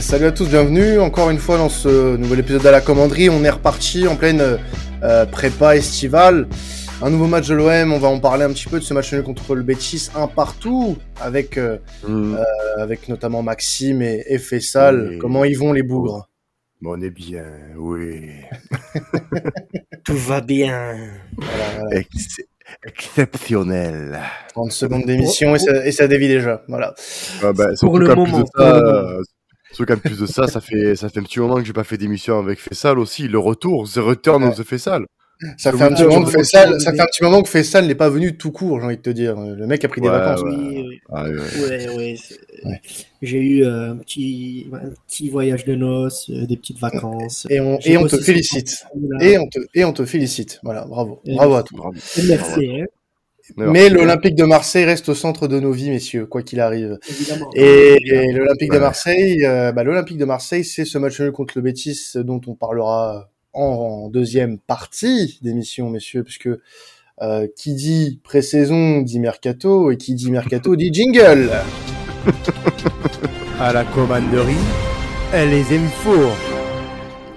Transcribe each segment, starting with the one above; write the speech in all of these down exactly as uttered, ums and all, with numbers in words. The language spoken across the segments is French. Salut à tous, bienvenue encore une fois dans ce nouvel épisode à la commanderie. On est reparti en pleine euh, prépa estivale. Un nouveau match de l'O M, on va en parler un petit peu de ce match nul contre le Betis, un partout, avec, euh, mmh. euh, avec notamment Maxime et, et Fessal. Mmh. Comment ils vont les bougres ? Bon, on est bien, oui. Tout va bien. Voilà, voilà. Ex- exceptionnel. trente secondes d'émission et ça, et ça dévie déjà. Voilà. Ah bah, pour le moment. Surtout qu'en plus de ça, ça fait, ça fait un petit moment que j'ai pas fait d'émission avec Fessal aussi. Le retour, The Return of the Fessal. Ça, fait un, petit moment que Fessal, ça fait un petit moment que Fessal n'est pas venu tout court, j'ai envie de te dire. Le mec a pris ouais, des vacances. Oui, oui. Ah, oui, oui. Ouais, ouais, ouais. J'ai eu un petit, un petit voyage de noces, des petites vacances. Et on, et on te félicite. Et on te, et on te félicite. Voilà, bravo. Et bravo à tous. Merci. Hein. Mais l'Olympique de Marseille reste au centre de nos vies, messieurs, quoi qu'il arrive. Évidemment. Et, et l'Olympique ouais. de Marseille, euh, bah, l'Olympique de Marseille, c'est ce match nul contre le Betis dont on parlera en deuxième partie d'émission, messieurs, puisque euh, qui dit pré-saison dit mercato, et qui dit mercato dit jingle. À la commanderie, elle les aime fort.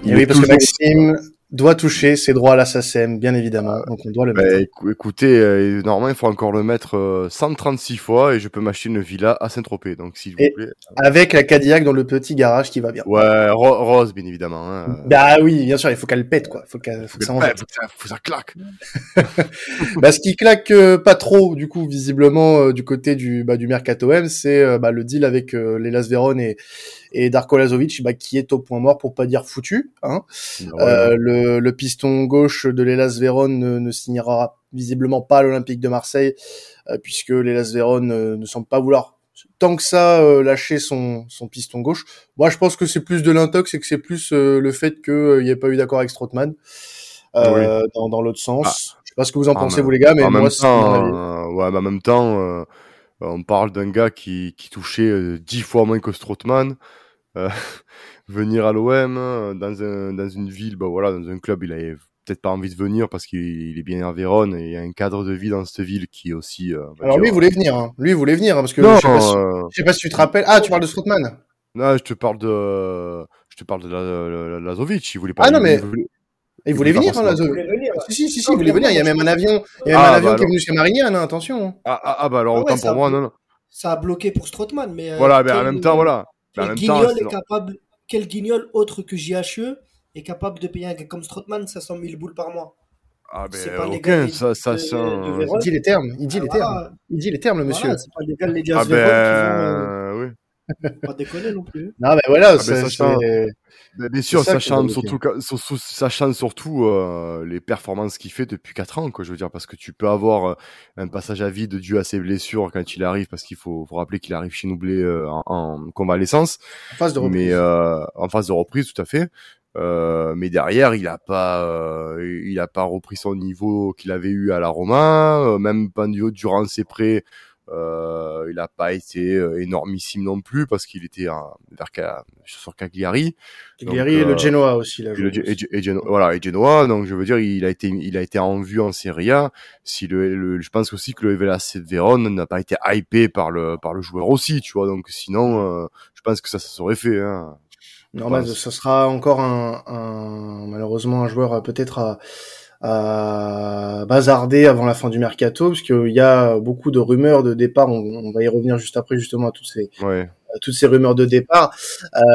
Et oui, parce que Maxime doit toucher ses droits à la S A C E M, bien évidemment, donc on doit le mettre. Bah, écoutez, euh, normalement, il faut encore le mettre euh, cent trente-six fois, et je peux m'acheter une villa à Saint-Tropez, donc s'il vous plaît. Avec la Cadillac dans le petit garage qui va bien. Ouais, ro- rose, bien évidemment. Hein. Bah oui, bien sûr, il faut qu'elle pète, quoi. Il faut, qu'elle, faut que ça en pète. Il faut que ça claque. Bah, ce qui claque euh, pas trop, du coup, visiblement, euh, du côté du, bah, du Mercato M, c'est euh, bah, le deal avec euh, l'Hellas Verona et... Et Darko Lazovic, bah, qui est au point mort pour pas dire foutu, hein. Ouais, euh, ouais. Le, le piston gauche de l'Hellas Vérone ne, ne signera visiblement pas à l'Olympique de Marseille, euh, puisque l'Hellas Vérone euh, ne semble pas vouloir tant que ça euh, lâcher son, son piston gauche. Moi, je pense que c'est plus de l'intox et que c'est plus euh, le fait qu'il n'y euh, ait pas eu d'accord avec Strootman euh, oui. dans, dans l'autre sens. Ah. Je sais pas ce que vous en ah, pensez, mais, vous les gars, mais moi, c'est mon avis. Euh, ouais, mais en même temps, euh, on parle d'un gars qui, qui touchait euh, dix fois moins que Strootman. Euh, venir à l'O M dans un dans une ville, bah voilà, dans un club, il avait peut-être pas envie de venir parce qu'il il est bien à Vérone et il y a un cadre de vie dans cette ville qui est aussi. Euh, bah, Alors lui, il voulait venir, hein. Lui, il voulait venir hein, parce que non, je, sais pas si, euh... je sais pas si tu te rappelles. Ah, tu parles de Strootman. Non, je te parle de, je te parle de la, la, Lazovic. Il voulait pas. Ah non mais. Voulait... Il voulait venir, hein, la zone. Si, si, si, si il voulait venir. Il y a même un avion, il y a même ah, un bah, avion alors... qui est venu chez Marignane, hein, attention. Ah, ah, ah, bah alors, ah, ouais, autant pour moi, non, non. Ça a bloqué pour Strootman, mais. Voilà, mais en même temps, voilà. Quel guignol, temps, est capable... Quel guignol autre que J H E est capable de payer un gars comme Strootman cinq cent mille boules par mois? Ah, ben bah, aucun, ça, ça sent. Il dit les termes, il dit ah, les termes. Voilà. Il dit les termes, le monsieur. Voilà, c'est pas les gars, les gars, ah, ben, vont... oui. Pas déconner non plus. Non, mais voilà, ah, ça, ça, ça c'est... Bien, bien sûr, ça sachant surtout, sachant surtout euh, les performances qu'il fait depuis quatre ans, quoi, je veux dire, parce que tu peux avoir un passage à vide dû à ses blessures quand il arrive, parce qu'il faut, faut rappeler qu'il arrive chez Noublé euh, en, en convalescence. En phase de reprise. Mais, euh, en phase de reprise, tout à fait. Euh, mais derrière, il a pas, euh, il a pas repris son niveau qu'il avait eu à la Roma, euh, même pendant, durant ses prêts. Euh, il a pas été énormissime non plus parce qu'il était hein, vers K, sur Cagliari. Cagliari et euh, le Genoa aussi là. Le, et, et, et Genoa, voilà et Genoa. Donc je veux dire, il a été, il a été en vue en Serie A. Si le, le je pense aussi que le Hellas Verona n'a pas été hypé par le, par le joueur aussi, tu vois. Donc sinon, euh, je pense que ça, ça serait fait. Hein. Non, mais ce sera encore un, un malheureusement un joueur peut-être à. à bazarder avant la fin du mercato parce qu'il y a beaucoup de rumeurs de départ, on, on va y revenir juste après justement à toutes ces ouais. à toutes ces rumeurs de départ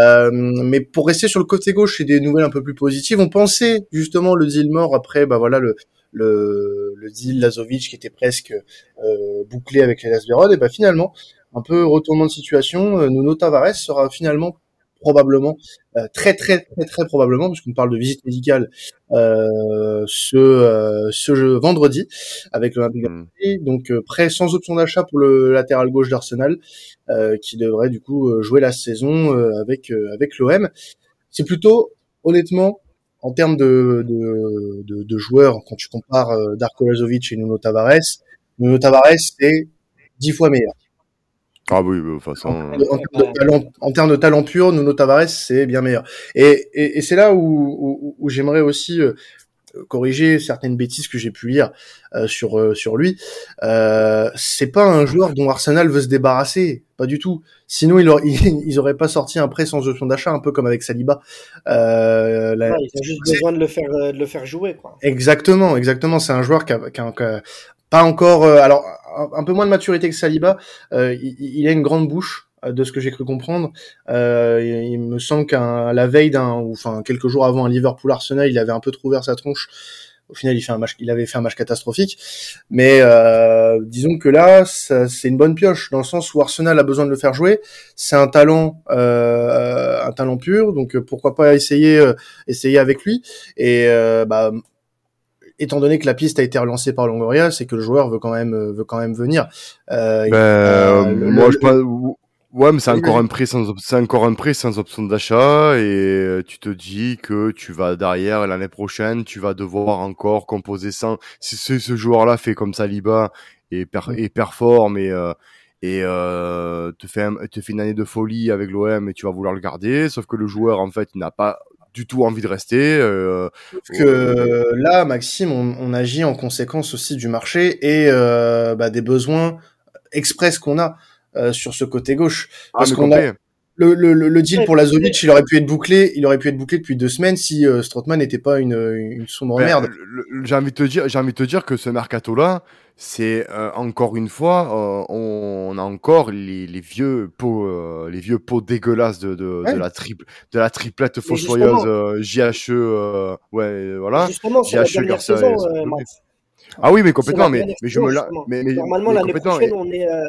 euh, mais pour rester sur le côté gauche et des nouvelles un peu plus positives, on pensait justement le deal mort après bah voilà le le, le deal Lazovic qui était presque euh, bouclé avec les Hellas Verona et bah finalement un peu retournement de situation, euh, Nuno Tavares sera finalement probablement, euh, très très très très probablement, puisqu'on parle de visite médicale euh, ce euh, ce jeu, vendredi avec l'Olympique de Marseille, donc euh, prêt sans option d'achat pour le latéral gauche d'Arsenal, euh, qui devrait du coup jouer la saison euh, avec euh, avec l'O M. C'est plutôt honnêtement en termes de de, de, de joueurs quand tu compares euh, Darko Lazovic et Nuno Tavares, Nuno Tavares c'est dix fois meilleur. Ah oui, de façon. En, en, en, talent, en termes de talent pur, Nuno Tavares, c'est bien meilleur. Et, et, et c'est là où, où, où j'aimerais aussi corriger certaines bêtises que j'ai pu lire euh, sur euh, sur lui. Euh, c'est pas un joueur dont Arsenal veut se débarrasser, pas du tout. Sinon, il aura, il, ils auraient pas sorti un prêt sans option d'achat, un peu comme avec Saliba. Euh, la... ouais, ils ont juste c'est... besoin de le faire de le faire jouer, quoi. Exactement, exactement. C'est un joueur qui a, qui a, qui a pas encore, euh, alors un, un peu moins de maturité que Saliba. Euh, il, il a une grande bouche. De ce que j'ai cru comprendre, euh, il me semble qu'à la veille d'un, ou enfin quelques jours avant un Liverpool Arsenal, il avait un peu trop ouvert sa tronche. Au final, il fait un match, il avait fait un match catastrophique. Mais euh, disons que là, ça, c'est une bonne pioche dans le sens où Arsenal a besoin de le faire jouer. C'est un talent, euh, un talent pur. Donc pourquoi pas essayer, euh, essayer avec lui. Et euh, bah. Étant donné que la piste a été relancée par Longoria, c'est que le joueur veut quand même, veut quand même venir. Euh, bah, euh, le, moi, le, je pense. Ouais, mais c'est encore un prêt sans, c'est encore un prêt sans option d'achat et tu te dis que tu vas derrière l'année prochaine, tu vas devoir encore composer sans, si ce, ce joueur-là fait comme Saliba et, per, et performe et, euh, et, euh, te fait, un, te fait une année de folie avec l'O M et tu vas vouloir le garder, sauf que le joueur, en fait, il n'a pas du tout envie de rester. Euh, que euh, là, Maxime, on, on agit en conséquence aussi du marché et, euh, bah, des besoins express qu'on a. Euh, sur ce côté gauche parce ah, qu'on complet. a le le le deal pour Lazovic, il aurait pu être bouclé, il aurait pu être bouclé depuis deux semaines si euh, Strootman n'était pas une une sombre ben, merde. Le, le, j'ai envie de te dire, j'ai envie de te dire que ce mercato là, c'est euh, encore une fois, euh, on, on a encore les les vieux pots, euh, les vieux pots dégueulasses de de, ouais. de la triple de la triplette fossoyeuse euh, J H E, euh, ouais voilà. Justement, sur J H E, la Garcia, saison, et, euh, ah oui mais complètement, mais mais je me la, mais, mais normalement mais, l'année prochaine et... on est euh...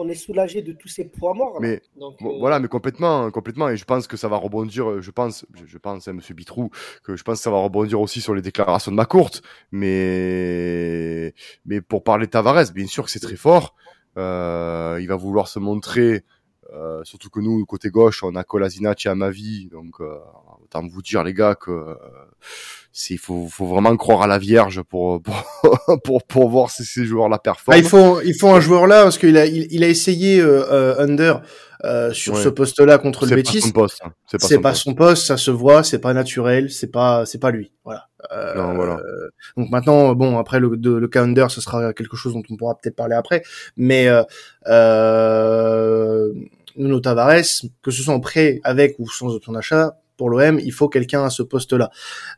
on est soulagé de tous ces poids morts. Mais, donc, euh... voilà, mais complètement, complètement. Et je pense que ça va rebondir, je pense, je pense à M. Bitrou, que je pense que ça va rebondir aussi sur les déclarations de McCourt. Mais, mais pour parler de Tavares, bien sûr que c'est très fort. Euh, il va vouloir se montrer, euh, surtout que nous, côté gauche, on a Kolasinac et Amavi. Donc, euh, autant vous dire, les gars, que euh, il faut, faut vraiment croire à la Vierge pour pour pour, pour voir si ces joueurs-là performent. Ah, il faut il faut un joueur là parce qu'il a il, il a essayé euh, euh, Under euh, sur ouais. ce poste-là contre c'est le Betis. C'est pas son poste. Hein. C'est pas, c'est son, pas poste. son poste. Ça se voit. C'est pas naturel. C'est pas c'est pas lui. Voilà. Euh, non, voilà. Euh, donc maintenant bon après le de, le cas Under, ce sera quelque chose dont on pourra peut-être parler après. Mais euh, euh, Nuno Tavares, que ce soit en prêt avec ou sans option d'achat. Pour l'O M, il faut quelqu'un à ce poste-là.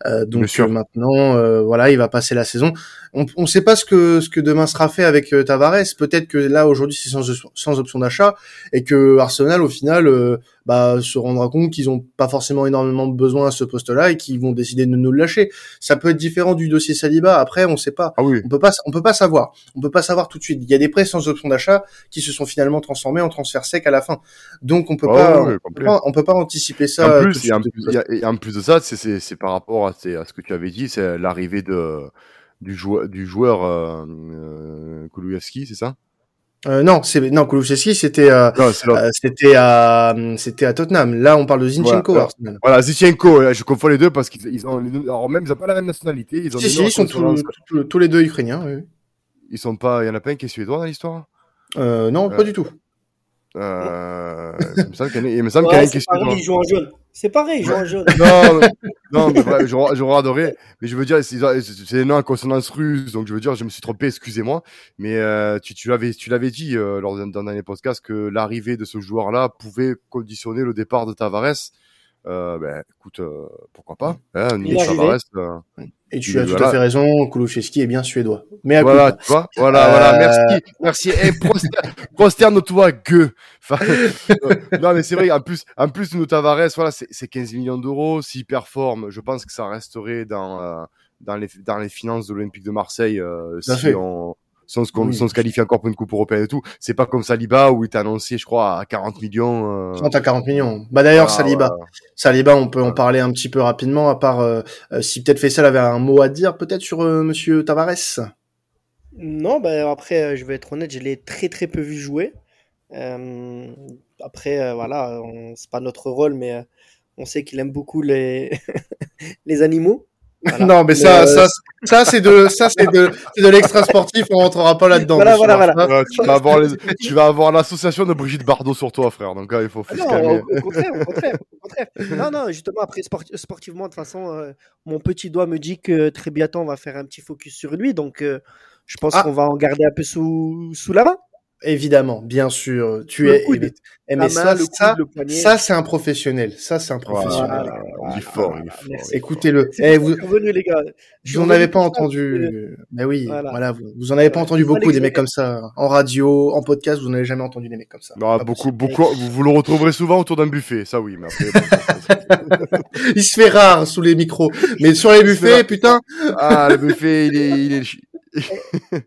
Euh, donc euh, maintenant, euh, voilà, il va passer la saison. On ne sait pas ce que ce que demain sera fait avec euh, Tavares. Peut-être que là aujourd'hui c'est sans, sans option d'achat et que Arsenal au final euh, bah, se rendra compte qu'ils n'ont pas forcément énormément de besoin à ce poste-là et qu'ils vont décider de nous le lâcher. Ça peut être différent du dossier Saliba. Après, on ne sait pas. Ah oui. On peut pas, on peut pas savoir. On peut pas savoir tout de suite. Il y a des prêts sans option d'achat qui se sont finalement transformés en transfert sec à la fin. Donc on peut oh, pas, oui, on peut pas, on peut pas anticiper ça. En plus, et en, plus et en plus de ça, c'est, c'est, c'est par rapport à, c'est, à ce que tu avais dit, c'est l'arrivée de du joueur, du joueur euh, euh, Kulusevski, c'est ça? Euh, non, c'est non Kulusevski, c'était euh, non, euh, c'était à euh, c'était à Tottenham. Là, on parle de Zinchenko. Voilà, alors, voilà Zinchenko. Je confonds les deux parce qu'ils ils ont les deux, alors même ils n'ont pas la même nationalité. Ils ont si, si, ils sont tous, tous, tous les deux ukrainiens. Oui. Ils sont pas. Il y en a pas un qui est suédois dans l'histoire. Euh, non, euh, pas du tout. Euh, il me semble qu'il y en a, ouais, a un qui est suédois. Ils jouent en jaune. C'est pareil, Jean Jaune. Non, non, mais ouais, j'aurais, j'aurais adoré. Mais je veux dire, c'est, c'est des noms à consonance russe, donc je veux dire, je me suis trompé, excusez-moi. Mais euh, tu, tu l'avais, tu l'avais dit euh, lors d'un, d'un dernier podcast que l'arrivée de ce joueur-là pouvait conditionner le départ de Tavares. Euh, ben, écoute, euh, pourquoi pas hein, Nuno Tavares. Euh, Et tu as tout voilà. à fait raison, Kulusevski est bien suédois. Mais à voilà, coup, tu vois, voilà, euh... voilà, merci, merci. Et prosterne, prosterne-toi, gueux. Enfin, euh, non, mais c'est vrai. En plus, en plus, Nuno Tavares, voilà, c'est, c'est quinze millions d'euros. S'il performe, je pense que ça resterait dans euh, dans les dans les finances de l'Olympique de Marseille euh, si fait. on sans se, oui. se qualifier encore pour une coupe européenne et tout. C'est pas comme Saliba où il était annoncé, je crois, à quarante millions. Euh... trente à quarante millions. Bah d'ailleurs, ah, Saliba, ouais. Saliba, on peut en parler un petit peu rapidement, à part euh, si peut-être Fessal avait un mot à dire peut-être sur euh, Monsieur Tavares. Non, bah après, euh, je vais être honnête, je l'ai très très peu vu jouer. Euh, après, euh, voilà, on, c'est pas notre rôle, mais euh, on sait qu'il aime beaucoup les, les animaux. Voilà. Non, mais ça, euh... ça, ça, c'est de, ça, c'est de, c'est de l'extra sportif. On rentrera pas là-dedans. Voilà, voilà, voilà. Tu vas avoir les, tu vas avoir l'association de Brigitte Bardot sur toi, frère. Donc là, il faut, faut non, se calmer. Au contraire, au contraire, au contraire. Non, non, justement, après sporti- sportivement, de toute façon, euh, mon petit doigt me dit que très bientôt on va faire un petit focus sur lui. Donc, euh, je pense ah. qu'on va en garder un peu sous, sous la main. Évidemment, bien sûr. Tu le es. Coude, mais mais ça, main, le coude, ça, le ça, c'est un professionnel. Ça, c'est un professionnel. Voilà, il est fort. Il est fort. Merci. Écoutez-le. Eh, vous revenu, les gars. Je vous en avez pas entendu. Mais oui, voilà. voilà vous, vous en avez pas entendu beaucoup des mecs comme ça en radio, en podcast. Vous n'avez jamais entendu des mecs comme ça. Non, beaucoup, possible. beaucoup. Vous, vous le retrouverez souvent autour d'un buffet. Ça, oui. Mais après, il se fait rare sous les micros. Mais sur les buffets, putain. Ah, le buffet, il est, il est.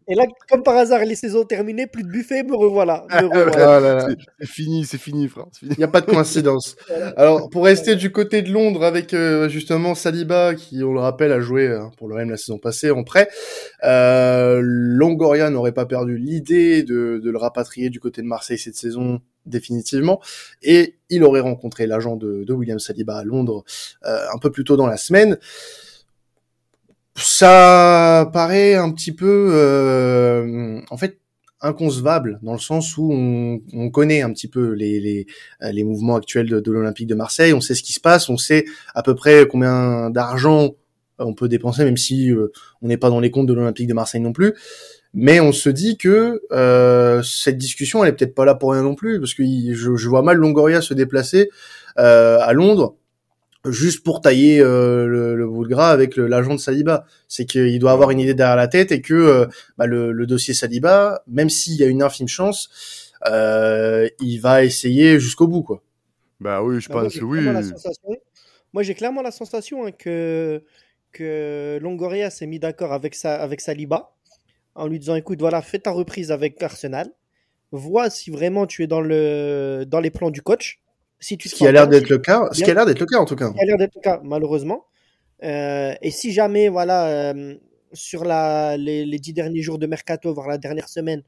Et là, comme par hasard, les saisons terminées, plus de buffet, me revoilà. Me revoilà. Ah là là. C'est fini, c'est fini, frère. Il n'y a pas de coïncidence. Alors, pour rester du côté de Londres avec euh, justement Saliba, qui, on le rappelle, a joué euh, pour l'O M la saison passée en prêt, euh, Longoria n'aurait pas perdu l'idée de, de le rapatrier du côté de Marseille cette saison, définitivement, et il aurait rencontré l'agent de, de William Saliba à Londres euh, un peu plus tôt dans la semaine. Ça paraît un petit peu, euh, en fait, inconcevable, dans le sens où on, on connaît un petit peu les, les, les mouvements actuels de, de l'Olympique de Marseille, on sait ce qui se passe, on sait à peu près combien d'argent on peut dépenser, même si euh, on n'est pas dans les comptes de l'Olympique de Marseille non plus. Mais on se dit que euh, cette discussion, elle est peut-être pas là pour rien non plus, parce que je, je vois mal Longoria se déplacer euh, à Londres, juste pour tailler euh, le, le bout de gras avec le, l'agent de Saliba. C'est qu'il doit avoir une idée derrière la tête et que euh, bah, le, le dossier Saliba, même s'il y a une infime chance, euh, il va essayer jusqu'au bout, quoi. Bah oui, je bah pense que oui. Moi, j'ai clairement la sensation hein, que, que Longoria s'est mis d'accord avec, sa, avec Saliba en lui disant, écoute, voilà, fais ta reprise avec Arsenal, vois si vraiment tu es dans, le, dans les plans du coach. Si tu ce qui a l'air d'être le cas, ce qui a l'air d'être le cas en tout cas. Ce qui a l'air d'être le cas, malheureusement. Euh, et si jamais, voilà, euh, sur la, les, les dix derniers jours de mercato, voire la dernière semaine,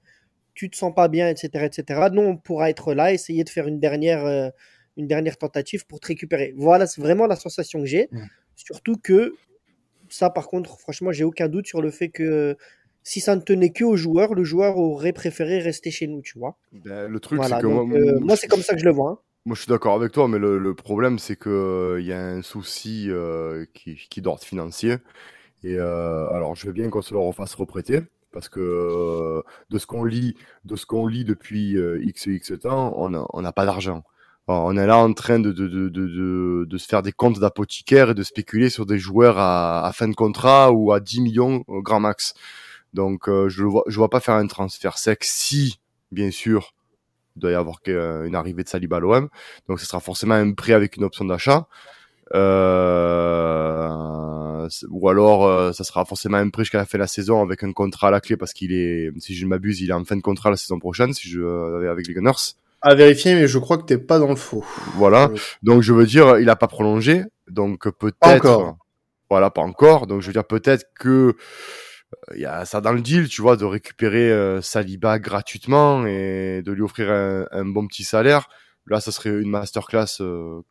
tu te sens pas bien, et cetera, et cetera. Nous, on pourra être là, essayer de faire une dernière, euh, une dernière tentative pour te récupérer. Voilà, c'est vraiment la sensation que j'ai. Mmh. Surtout que ça, par contre, franchement, j'ai aucun doute sur le fait que. Si ça ne tenait que aux joueurs, le joueur aurait préféré rester chez nous, tu vois. Ben, le truc, voilà, c'est que donc, moi, euh, moi, c'est comme ça que je le vois. Hein. Moi, je suis d'accord avec toi, mais le, le problème, c'est qu'il euh, y a un souci euh, qui, qui d'ordre financier. Et euh, alors, je veux bien qu'on se le refasse reprêter, parce que euh, de ce qu'on lit, de ce qu'on lit depuis euh, x x temps, on n'a pas d'argent. Alors, on est là en train de, de, de, de, de, de se faire des comptes d'apothicaire et de spéculer sur des joueurs à, à fin de contrat ou à dix millions au grand max. Donc, euh, je ne vois, vois pas faire un transfert sec si, bien sûr, il doit y avoir une arrivée de Saliba à l'O M. Donc, ce sera forcément un prêt avec une option d'achat. Euh, ou alors, euh, ça sera forcément un prêt jusqu'à la fin de la saison avec un contrat à la clé parce qu'il est, si je ne m'abuse, il est en fin de contrat la saison prochaine si je, euh, avec les Gunners. À vérifier, mais je crois que tu n'es pas dans le faux. Voilà. Donc, je veux dire, il n'a pas prolongé. Donc, peut-être... Pas encore. Voilà, pas encore. Donc, je veux dire, peut-être que... Il y a ça dans le deal, tu vois, de récupérer euh, Saliba gratuitement et de lui offrir un, un bon petit salaire. Là, ça serait une masterclass euh,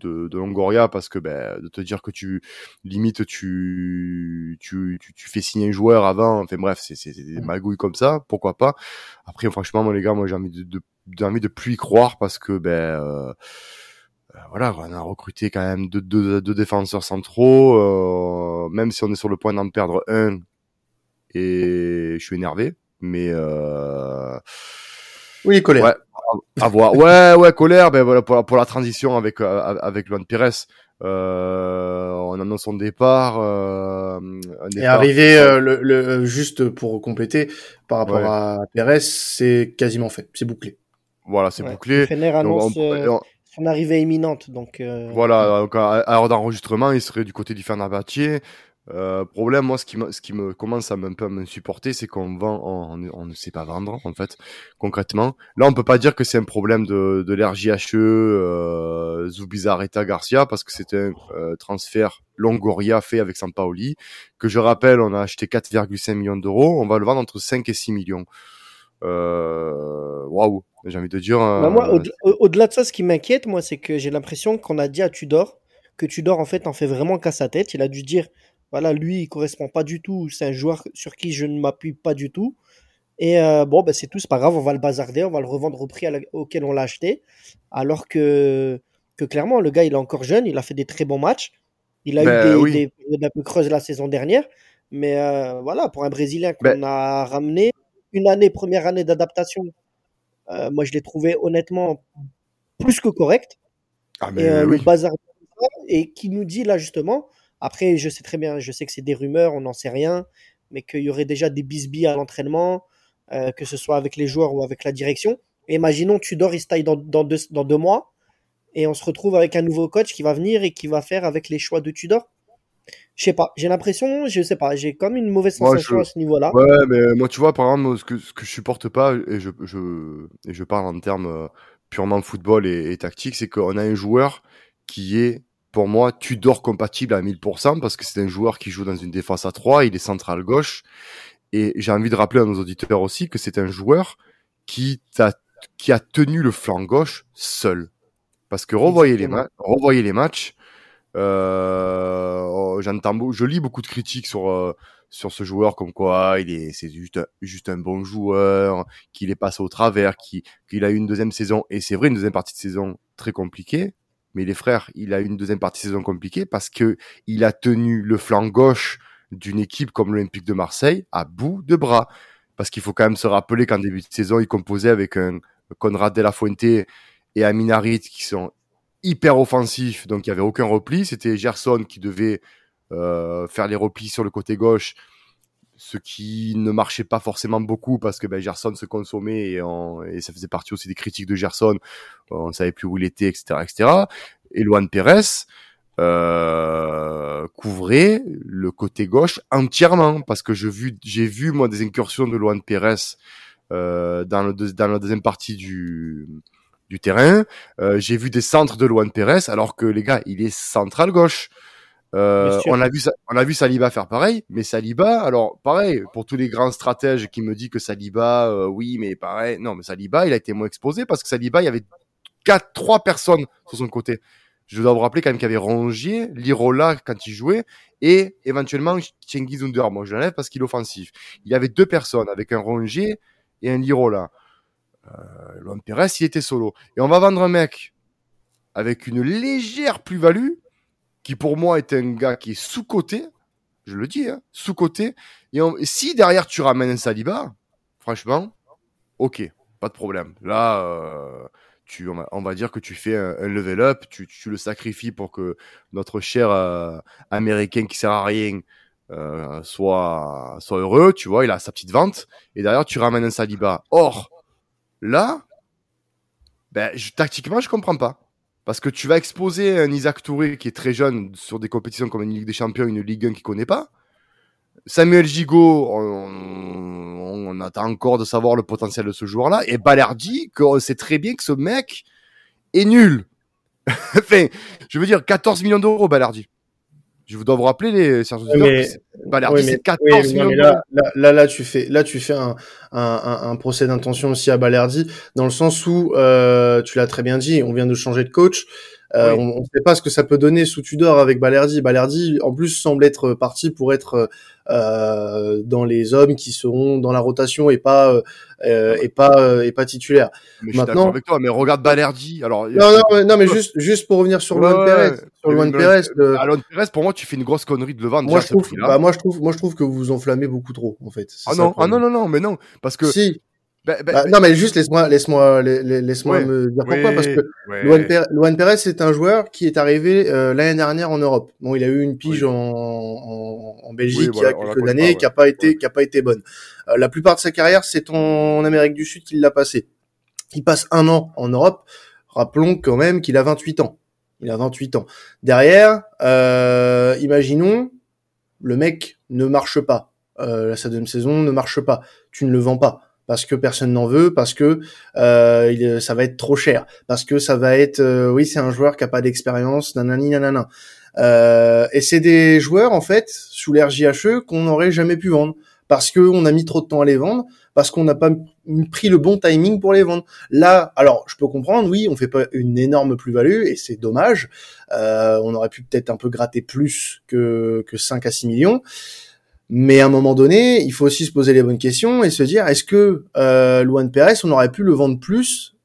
de, de Longoria parce que ben, de te dire que tu limite tu tu tu, tu fais signer un joueur avant. Enfin bref, c'est, c'est, c'est des magouilles comme ça. Pourquoi pas ? Après, franchement, moi les gars, moi j'ai envie de, de j'ai envie de plus y croire parce que ben euh, voilà, on a recruté quand même deux deux, deux défenseurs centraux, euh, même si on est sur le point d'en perdre un. Et je suis énervé, mais euh... oui, colère. Ouais, à, à voir. ouais, ouais, colère. Ben voilà pour, pour la transition avec avec Luan Peres. Euh, on annonce son départ, euh, un départ. Et arrivé euh, le, le juste pour compléter par rapport ouais. à Peres, c'est quasiment fait, c'est bouclé. Voilà, c'est ouais. bouclé. Fener annonce on, euh, on... son arrivée imminente, donc. Euh... Voilà, donc à, à l'heure d'enregistrement, il serait du côté du Fenerbahçe. Euh, problème, moi, ce qui, m- ce qui me commence à un peu à m'insupporter, c'est qu'on vend, on, on, on ne sait pas vendre, en fait, concrètement. Là, on peut pas dire que c'est un problème de, de l'R J H E, euh, Zubizarreta Garcia, parce que c'est un euh, transfert Longoria fait avec Sampaoli, que je rappelle, on a acheté quatre virgule cinq millions d'euros, on va le vendre entre cinq et six millions. Waouh, wow. J'ai envie de dire. Euh... Bah moi, au-delà, au-delà de ça, ce qui m'inquiète, moi, c'est que j'ai l'impression qu'on a dit à Tudor que Tudor, en fait, en fait vraiment casse sa tête. Il a dû dire Voilà, lui, il correspond pas du tout. C'est un joueur sur qui je ne m'appuie pas du tout. Et euh, bon, ben c'est tout, c'est pas grave, on va le bazarder, on va le revendre au prix la, auquel on l'a acheté. Alors que, que clairement, le gars, il est encore jeune, il a fait des très bons matchs. Il a ben eu des, oui. des périodes un peu creuses la saison dernière. Mais euh, voilà, pour un Brésilien qu'on ben. a ramené, une année, première année d'adaptation, euh, moi, je l'ai trouvé honnêtement plus que correct. Ah, mais et, euh, oui. le bazarder. Et qui nous dit là, justement... Après, je sais très bien, je sais que c'est des rumeurs, on n'en sait rien, mais qu'il y aurait déjà des bisbilles à l'entraînement, euh, que ce soit avec les joueurs ou avec la direction. Et imaginons, Tudor, il se taille dans, dans, deux, dans deux mois, et on se retrouve avec un nouveau coach qui va venir et qui va faire avec les choix de Tudor. Je sais pas, j'ai l'impression, je sais pas, j'ai comme une mauvaise sensation moi, je... à ce niveau-là. Ouais, mais moi, tu vois, par exemple, ce que, ce que je supporte pas, et je, je, et je parle en termes purement football et, et tactique, c'est qu'on a un joueur qui est... Pour moi, Tudor compatible à mille pour cent parce que c'est un joueur qui joue dans une défense à trois, il est central gauche. Et j'ai envie de rappeler à nos auditeurs aussi que c'est un joueur qui, t'a, qui a tenu le flanc gauche seul. Parce que revoyez les, ma- revoyez les matchs, euh, j'entends, je lis beaucoup de critiques sur, euh, sur ce joueur comme quoi il est, c'est juste un, juste un bon joueur, qu'il est passé au travers, qu'il, qu'il a eu une deuxième saison, et c'est vrai, une deuxième partie de saison très compliquée. Mais les frères, il a une deuxième partie de saison compliquée parce que il a tenu le flanc gauche d'une équipe comme l'Olympique de Marseille à bout de bras. Parce qu'il faut quand même se rappeler qu'en début de saison, il composait avec un Conrad de la Fuente et Amin Harit qui sont hyper offensifs, donc il n'y avait aucun repli. C'était Gerson qui devait euh, faire les replis sur le côté gauche, ce qui ne marchait pas forcément beaucoup parce que ben, Gerson se consommait et, on, et ça faisait partie aussi des critiques de Gerson. On ne savait plus où il était, et cetera, et cetera. Et Luan Peres euh, couvrait le côté gauche entièrement parce que je vu, j'ai vu moi des incursions de Luan Peres euh, dans, le deux, dans la deuxième partie du, du terrain. Euh, j'ai vu des centres de Luan Peres alors que les gars, il est central gauche. Euh, on a vu, on a vu Saliba faire pareil, mais Saliba, alors pareil pour tous les grands stratèges qui me disent que Saliba, euh, oui, mais pareil, non, mais Saliba, il a été moins exposé parce que Saliba, il y avait quatre, trois personnes sur son côté. Je dois vous rappeler quand même qu'il y avait Rongier, Lirola quand il jouait, et éventuellement Cengiz Under. Moi, je l'enlève parce qu'il est offensif. Il y avait deux personnes avec un Rongier et un Lirola. Euh, Luan Peres, il était solo. Et on va vendre un mec avec une légère plus-value, qui pour moi est un gars qui est sous-coté, je le dis, hein, sous-coté. Et, on, et si derrière tu ramènes un Saliba, franchement, ok, pas de problème. Là, euh, tu, on, va, on va dire que tu fais un, un level up, tu, tu le sacrifies pour que notre cher euh, américain qui sert à rien euh, soit, soit heureux, tu vois, il a sa petite vente. Et derrière tu ramènes un Saliba. Or, là, ben, je, tactiquement, je comprends pas. Parce que tu vas exposer un Isaac Touré qui est très jeune sur des compétitions comme une Ligue des Champions, une Ligue un qu'il ne connaît pas. Samuel Gigot, on, on, on attend encore de savoir le potentiel de ce joueur-là. Et Balerdi, qu'on sait très bien que ce mec est nul. Enfin, je veux dire, quatorze millions d'euros, Balerdi. Je dois vous rappeler, les Serge oui, mais... Balerdi, oui, mais... c'est quatorze oui, millions mais là, là, là, là, tu fais, là, tu fais un, un, un, un procès d'intention aussi à Balerdi, dans le sens où, euh, tu l'as très bien dit, on vient de changer de coach. Euh, oui. On ne sait pas ce que ça peut donner sous Tudor avec Balerdi. Balerdi, en plus, semble être parti pour être euh, dans les hommes qui seront dans la rotation et pas euh, et pas et pas titulaire. Mais maintenant, je suis d'accord avec toi, mais regarde Balerdi. Alors non, a... non, mais, non, mais juste juste pour revenir sur ouais, Luan Peres, ouais, sur Luan Peres. Le... À Luan Peres, pour moi, tu fais une grosse connerie de le vendre. Moi, je trouve, bah, moi, je trouve, moi, je trouve que vous vous enflammez beaucoup trop, en fait. C'est ah non, ah non, non, non, mais non, parce que. Si. Bah, bah, bah, non mais juste laisse-moi laisse-moi laisse-moi ouais, me dire pourquoi ouais, parce que ouais. Luan Peres, Luan Peres c'est un joueur qui est arrivé euh, l'année dernière en Europe. Bon, il a eu une pige oui. en, en en Belgique oui, voilà, il y a quelques années pas, ouais. qui a pas été ouais. qui a pas été bonne. Euh, la plupart de sa carrière, c'est en, en Amérique du Sud qu'il l'a passé. Il passe un an en Europe. Rappelons quand même qu'il a vingt-huit ans. Il a vingt-huit ans. Derrière, euh, imaginons le mec ne marche pas. Euh, sa deuxième saison ne marche pas. Tu ne le vends pas. Parce que personne n'en veut, parce que euh, il, ça va être trop cher, parce que ça va être, euh, oui, c'est un joueur qui a pas d'expérience, nanani nanana. Euh, et c'est des joueurs en fait sous l'ère J H E qu'on n'aurait jamais pu vendre, parce que on a mis trop de temps à les vendre, parce qu'on n'a pas pris le bon timing pour les vendre. Là, alors, je peux comprendre, oui, on fait pas une énorme plus-value et c'est dommage. Euh, on aurait pu peut-être un peu gratter plus que, que cinq à six millions. Mais à un moment donné, il faut aussi se poser les bonnes questions et se dire, est-ce que euh, Luan Peres, on aurait pu le vendre plus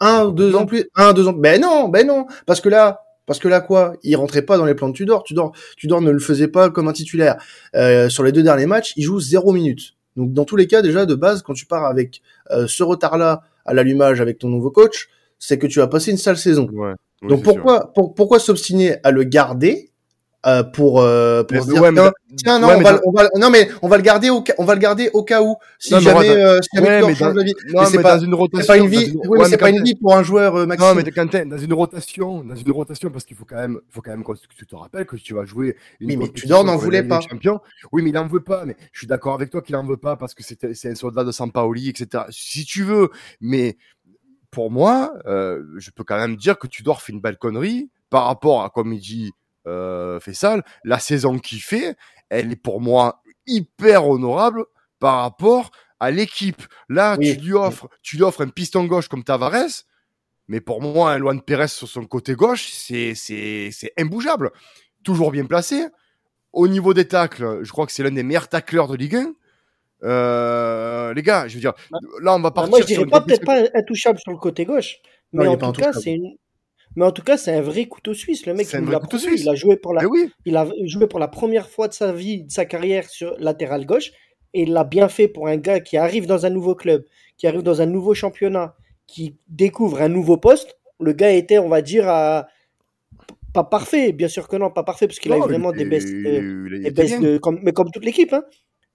un, deux ans plus, un, deux ans. Ben non, ben non, parce que là, parce que là quoi, il rentrait pas dans les plans de Tudor. Tudor, Tudor ne le faisait pas comme un titulaire. Euh, sur les deux derniers matchs, il joue zéro minute. Donc dans tous les cas, déjà de base, quand tu pars avec euh, ce retard-là à l'allumage avec ton nouveau coach, c'est que tu vas passer une sale saison. Ouais, ouais, donc pourquoi, pour, pourquoi s'obstiner à le garder euh, pour euh, pour mais, se dire ouais, mais, tiens non ouais, on, mais va, on va non mais on va le garder au on va le garder au cas où si non, jamais euh, si jamais ouais, change de vie. Non mais, mais c'est pas une rotation, c'est pas une vie, une... Ouais, ouais, mais c'est pas une vie pour un joueur euh, Maxime. Non mais quand t'es dans une rotation, dans une rotation parce qu'il faut quand même faut quand même que tu te rappelles que tu vas jouer une oui, mais Tudor n'en voulait pas. Champion. Oui mais il en veut pas, mais je suis d'accord avec toi qu'il en veut pas parce que c'est c'est un soldat de Sampaoli et cetera si tu veux, mais pour moi euh, je peux quand même dire que Tudor fait une belle connerie par rapport à comme il dit Euh, Fessal, la saison qu'il fait, elle est pour moi hyper honorable par rapport à l'équipe. Là, oui. tu lui offres, tu lui offres un piston gauche comme Tavares, mais pour moi, un Luan Peres sur son côté gauche, c'est c'est c'est imbougeable. Toujours bien placé. Au niveau des tacles, je crois que c'est l'un des meilleurs tacleurs de Ligue un. Euh, les gars, je veux dire, là, on va partir. Bah moi, je dirais pas peut-être pas intouchable sur le côté gauche, mais non, en tout cas, c'est une. Mais en tout cas, c'est un vrai couteau suisse. Le mec, il l'a prouvé. Il a joué pour la, oui. il a joué pour la première fois de sa vie, de sa carrière sur latéral gauche, et il l'a bien fait pour un gars qui arrive dans un nouveau club, qui arrive dans un nouveau championnat, qui découvre un nouveau poste. Le gars était, on va dire, à... pas parfait. Bien sûr que non, pas parfait, parce qu'il non, a eu vraiment des baisses, euh, des baisses de, comme, mais comme toute l'équipe, hein.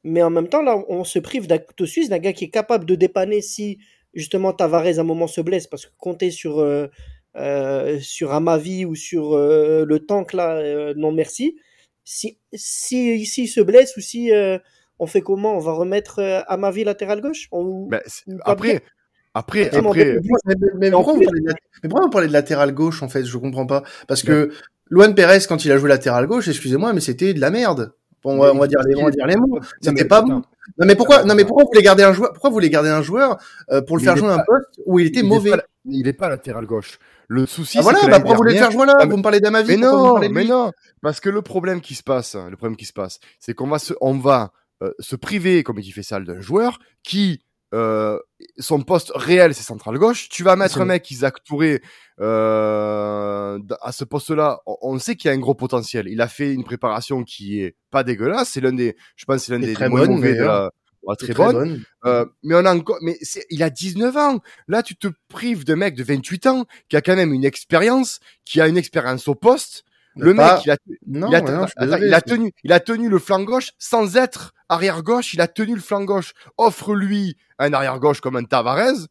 Mais en même temps, là, on se prive d'un couteau suisse, d'un gars qui est capable de dépanner si justement Tavares à un moment se blesse, parce que compter sur euh, Euh, sur Amavi ou sur euh, le tank là, euh, non merci. Si si si il se blesse ou si euh, on fait comment, on va remettre euh, Amavi latéral gauche. On, ben, on après après après. après... Mais, mais, pourquoi on parlait de, mais pourquoi on parlait de latéral gauche en fait, je comprends pas. Parce que ouais. Luan Peres quand il a joué latéral gauche, excusez-moi, mais c'était de la merde. Bon, on va dire les, on va dire les mots. C'était pas bon. Non mais pourquoi, non mais pourquoi vous voulez garder un joueur, pourquoi vous voulez garder un joueur euh, pour le faire jouer à un poste où il était mauvais. Il n'est pas latéral gauche. Le souci, ah voilà, c'est que bah pourquoi vous voulez faire jouer là, ah, vous me parlez d'Amavi. Mais non, mais non, parce que le problème qui se passe, le problème qui se passe, c'est qu'on va se, on va euh, se priver, comme il fait ça, d'un joueur qui euh, son poste réel, c'est central gauche. Tu vas mettre un mec, Isaac Touré, euh, à ce poste-là. On sait qu'il y a un gros potentiel. Il a fait une préparation qui est pas dégueulasse. C'est l'un des, je pense, c'est l'un des, des moins mauvais de la. Ah, très, très bonne, bonne. Euh, mais on a encore, mais c'est, il a dix-neuf ans. Là, tu te prives d'un mec de vingt-huit ans qui a quand même une expérience, qui a une expérience au poste. Le pas... mec, il a, non, il, a, non, il, a, il a tenu, il a tenu le flanc gauche sans être arrière gauche. Il a tenu le flanc gauche. Offre-lui un arrière gauche comme un Tavares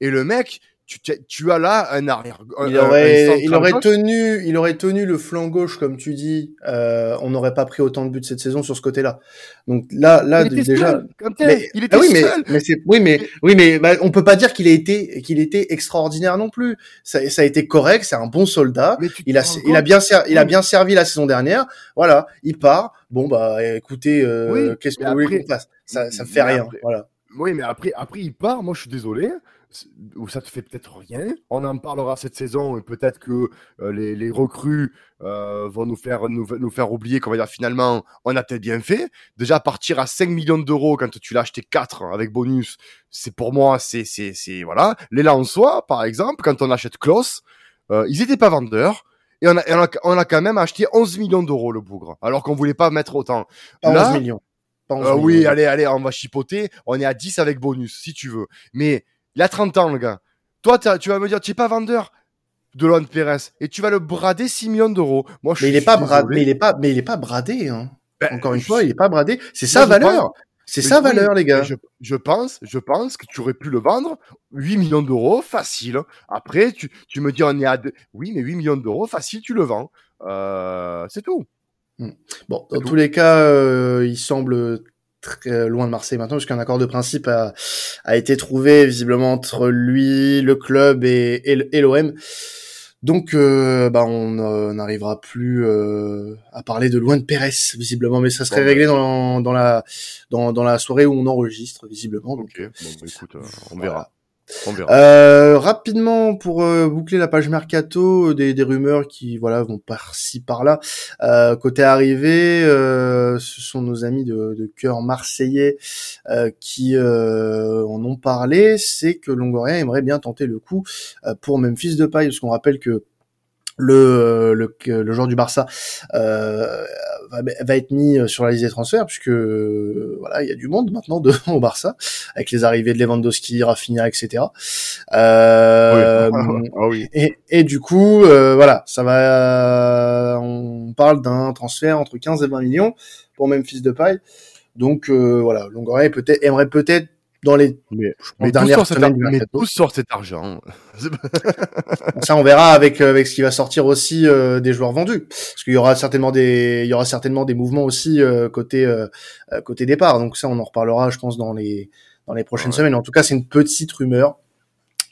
et le mec. Tu, tu as là un arrière. Il aurait, un il aurait tenu, il aurait tenu le flanc gauche comme tu dis. Euh, on n'aurait pas pris autant de buts cette saison sur ce côté-là. Donc là, là il était déjà. Seul, comme mais, il était ah oui, seul. Mais, mais c'est, oui, mais oui, mais bah, on peut pas dire qu'il a été, qu'il était extraordinaire non plus. Ça, ça a été correct. C'est un bon soldat. Il a, il a bien, ser, il a bien servi la saison dernière. Voilà, il part. Bon bah, écoutez, euh, oui, qu'est-ce que vous voulez qu'on fasse ? Ça, ça fait rien. Après, voilà. Oui, mais après, après, il part. Moi, je suis désolé. Où ça te fait peut-être rien. On en parlera cette saison et peut-être que euh, les, les recrues euh, vont nous faire, nous, nous faire oublier qu'on va dire finalement, on a peut-être bien fait. Déjà, partir à cinq millions d'euros quand tu l'as acheté quatre avec bonus, c'est pour moi, c'est, c'est, c'est, voilà. Les Lensois, par exemple, quand on achète Clauss, euh, ils étaient pas vendeurs. Et on a, et on a, on a quand même acheté onze millions d'euros le bougre. Alors qu'on voulait pas mettre autant. Là, onze millions. onze euh, millions. Oui, allez, allez, on va chipoter. On est à dix avec bonus, si tu veux. Mais, il a trente ans, le gars. Toi, tu vas me dire, tu n'es pas vendeur de Luan Peres et tu vas le brader six millions d'euros. Moi, je mais, suis, il pas bra- mais il n'est pas bradé. Mais il n'est pas bradé. Hein. Ben, Encore une fois, suis... il n'est pas bradé. C'est sa Moi, valeur. Pense... C'est mais sa oui, valeur, les gars. Je, je, pense, je pense que tu aurais pu le vendre huit millions d'euros, facile. Après, tu, tu me dis, on est à deux. Oui, mais huit millions d'euros, facile, tu le vends. Euh, c'est tout. Bon, dans c'est tous tout. les cas, euh, il semble... très loin de Marseille maintenant, puisqu'un accord de principe a, a été trouvé visiblement entre lui, le club et, et, et l'O M. Donc, euh, bah, on euh, n'arrivera plus euh, à parler de Luan Peres, visiblement, mais ça serait bon, réglé dans, dans la dans, dans la soirée où on enregistre, visiblement. Donc, okay. Bon, bah, écoute, euh, on verra. Voilà. On verra. Euh, rapidement, pour euh, boucler la page mercato, des, des rumeurs qui voilà vont par-ci par-là. Euh, côté arrivée, euh, ce sont nos amis de, de cœur marseillais euh, qui euh, en ont parlé. C'est que Longoria aimerait bien tenter le coup euh, pour Memphis Depay, parce qu'on rappelle que le le, le joueur du Barça euh, va, va être mis sur la liste des transferts, puisque euh, voilà il y a du monde maintenant devant au Barça avec les arrivées de Lewandowski, Rafinha, et cetera. Euh, oui. Ah, oui. Et, et du coup euh, voilà ça va, on parle d'un transfert entre quinze et vingt millions pour Memphis Depay. Donc euh, voilà Longoria peut-être aimerait peut-être dans les mais, mais dernières semaines du mercato. Mais d'où sort cet argent? Ça on verra avec avec ce qui va sortir aussi euh, des joueurs vendus, parce qu'il y aura certainement des il y aura certainement des mouvements aussi euh, côté euh, côté départ. Donc ça on en reparlera je pense dans les dans les prochaines ouais. semaines. En tout cas c'est une petite rumeur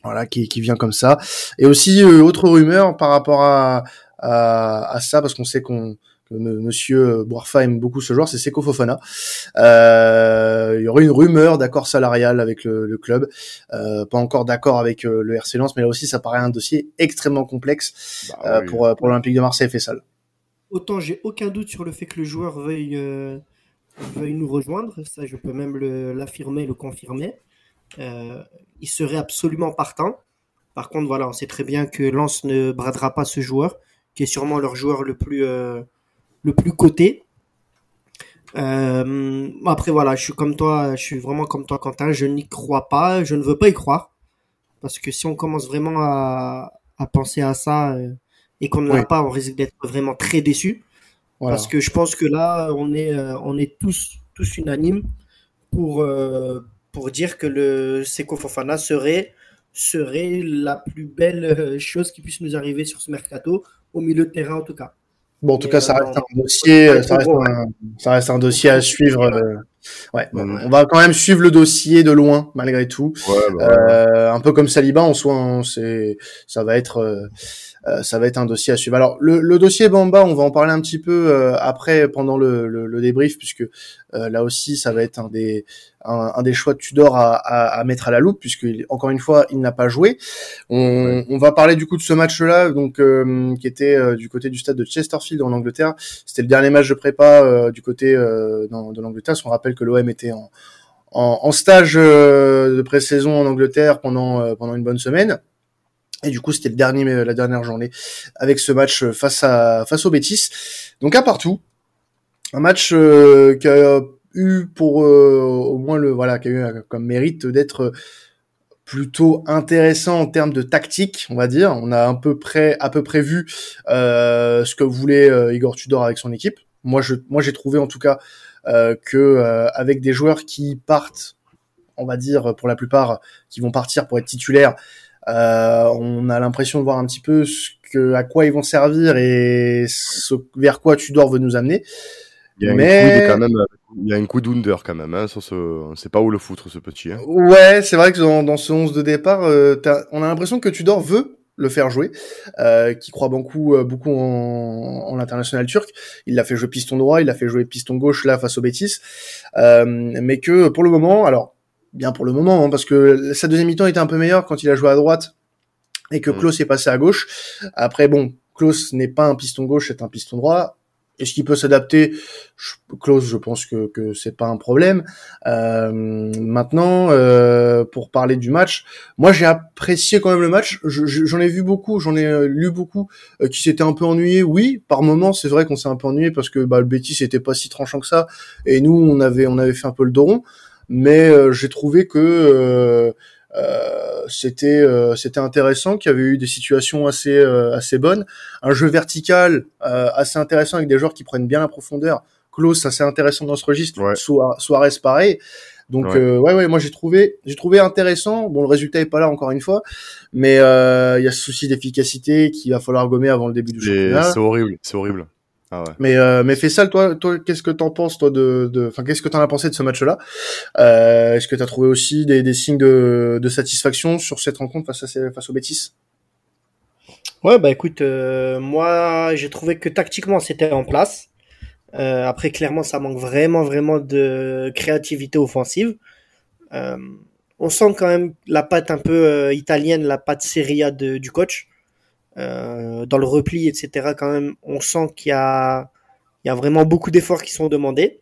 voilà qui qui vient comme ça. Et aussi euh, autre rumeur par rapport à à, à ça, parce qu'on sait qu'on Monsieur Boirfa aime beaucoup ce joueur, c'est Seko Fofana. Euh, il y aurait une rumeur d'accord salarial avec le, le club, euh, pas encore d'accord avec euh, le R C Lens, mais là aussi ça paraît un dossier extrêmement complexe bah, euh, oui. pour, pour l'Olympique de Marseille et Fessal. Autant j'ai aucun doute sur le fait que le joueur veuille, euh, veuille nous rejoindre, ça je peux même le, l'affirmer, le confirmer. Euh, il serait absolument partant. Par contre, voilà, on sait très bien que Lens ne bradera pas ce joueur, qui est sûrement leur joueur le plus euh, le plus coté. Euh, après, voilà, je suis comme toi, je suis vraiment comme toi, Quentin, je n'y crois pas, je ne veux pas y croire, parce que si on commence vraiment à, à penser à ça euh, et qu'on ne l'a oui. pas, on risque d'être vraiment très déçus, voilà. Parce que je pense que là, on est, euh, on est tous, tous unanimes pour, euh, pour dire que le Seko Fofana serait, serait la plus belle chose qui puisse nous arriver sur ce mercato, au milieu de terrain en tout cas. Bon, en tout mais cas, ça reste, un dossier, ça, reste un, ça reste un dossier à suivre. Ouais, mmh. On va quand même suivre le dossier de loin, malgré tout. Ouais, bah, euh, un peu comme Saliba, en soi, hein, c'est, ça va être, euh, ça va être un dossier à suivre. Alors, le, le dossier Bamba, on va en parler un petit peu euh, après, pendant le, le, le débrief, puisque euh, là aussi, ça va être un des, un, un des choix de Tudor à, à, à mettre à la loupe, puisque encore une fois, il n'a pas joué. On, ouais. on va parler du coup de ce match-là, donc euh, qui était euh, du côté du stade de Chesterfield en Angleterre. C'était le dernier match de prépa euh, du côté euh, dans, de l'Angleterre. On rappelle que l'O M était en, en, en stage euh, de pré-saison en Angleterre pendant, euh, pendant une bonne semaine. Et du coup, c'était le dernier, la dernière journée avec ce match face, à, face au Betis. Donc, à partout, un match euh, qui a eu pour euh, au moins le, voilà, qui a eu comme mérite d'être plutôt intéressant en termes de tactique, on va dire. On a à peu près, à peu près vu euh, ce que voulait euh, Igor Tudor avec son équipe. Moi, je, moi, j'ai trouvé en tout cas. Euh, que euh, avec des joueurs qui partent, on va dire pour la plupart, qui vont partir pour être titulaires, euh, on a l'impression de voir un petit peu ce que, à quoi ils vont servir et ce, vers quoi Tudor veut nous amener. Il y a mais... un coup, de, quand même, il y a un coup d'under quand même, hein, sur ce, on ne sait pas où le foutre ce petit. Hein. Ouais, c'est vrai que dans, dans ce onze de départ, euh, on a l'impression que Tudor veut le faire jouer, euh, qui croit beaucoup, euh, beaucoup en, en l'international turc. Il l'a fait jouer piston droit, il l'a fait jouer piston gauche là face au Betis, euh, mais que pour le moment, alors bien pour le moment, hein, parce que sa deuxième mi-temps était un peu meilleure quand il a joué à droite et que Clauss est passé à gauche. Après bon, Clauss n'est pas un piston gauche, c'est un piston droit. Est-ce qu'il peut s'adapter? Clauss, je pense que, que c'est pas un problème. Euh, maintenant, euh, pour parler du match, moi j'ai apprécié quand même le match. Je, je, j'en ai vu beaucoup, j'en ai lu beaucoup euh, qui s'étaient un peu ennuyés. Oui, par moments, c'est vrai qu'on s'est un peu ennuyé parce que bah, le Betis c'était pas si tranchant que ça. Et nous, on avait on avait fait un peu le dos rond. Mais euh, j'ai trouvé que euh, Euh, c'était euh, c'était intéressant, qu'il y avait eu des situations assez euh, assez bonnes, un jeu vertical euh, assez intéressant avec des joueurs qui prennent bien la profondeur. Clauss assez intéressant dans ce registre, ouais. Soir, Suarez pareil. Donc ouais. Euh, ouais ouais, moi j'ai trouvé j'ai trouvé intéressant. Bon, le résultat est pas là encore une fois, mais il euh, y a ce souci d'efficacité qu'il va falloir gommer avant le début du championnat. C'est horrible, c'est horrible. Ah ouais. Mais euh, mais Fessal, toi toi qu'est-ce que t'en penses toi de de enfin qu'est-ce que t'en as pensé de ce match-là? euh, Est-ce que t'as trouvé aussi des des signes de de satisfaction sur cette rencontre face à face au Betis? Ouais, bah écoute, euh, moi j'ai trouvé que tactiquement c'était en place. Euh, après, clairement, ça manque vraiment, vraiment de créativité offensive. Euh, on sent quand même la patte un peu euh, italienne, la patte Serie A de, du coach. Euh, dans le repli, et cetera, quand même, on sent qu'il y a, il y a vraiment beaucoup d'efforts qui sont demandés.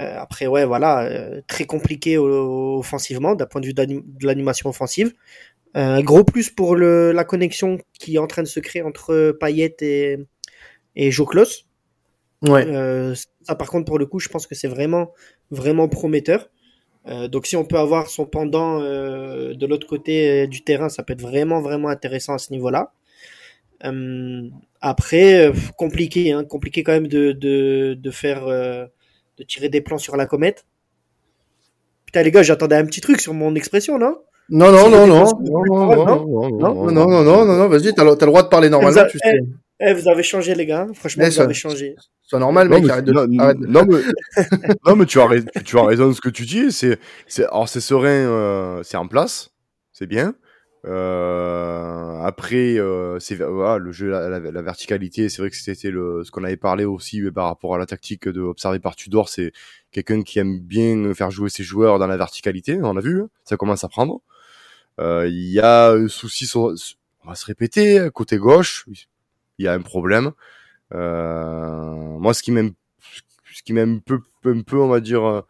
Euh, après, ouais, voilà, euh, très compliqué au, offensivement, d'un point de vue de l'animation offensive. Un euh, gros plus pour le, la connexion qui est en train de se créer entre Payet et, et Joe Clauss. Ouais. Euh, ça, par contre, pour le coup, je pense que c'est vraiment, vraiment prometteur. Euh, donc, si on peut avoir son pendant euh, de l'autre côté euh, du terrain, ça peut être vraiment, vraiment intéressant à ce niveau-là. Euh, après, euh, compliqué, hein, compliqué quand même de, de, de faire, euh, de tirer des plans sur la comète. Putain, les gars, j'attendais un petit truc sur mon expression, non? Non, non, non, non, non, non, non, non, non, non, non, non, vas-y, t'as le, t'as le droit de parler normalement, tu sais. Eh, vous avez changé, les gars. Franchement, eh, vous ça, avez changé. C'est normal, mec. Non, mais, de... non, arrête de... non, mais... non, mais tu as, raison, tu as raison de ce que tu dis. C'est, c'est, alors, c'est serein, euh, c'est en place. C'est bien. Euh, après, euh, c'est, voilà, le jeu, la, la, la verticalité, c'est vrai que c'était le, ce qu'on avait parlé aussi par rapport à la tactique de observer par Tudor. C'est quelqu'un qui aime bien faire jouer ses joueurs dans la verticalité. On l'a vu. Ça commence à prendre. Il euh, y a un souci sur, on va se répéter, côté gauche. Il y a un problème. Euh, moi, ce qui m'aime, ce qui m'aime un peu, un peu, on va dire,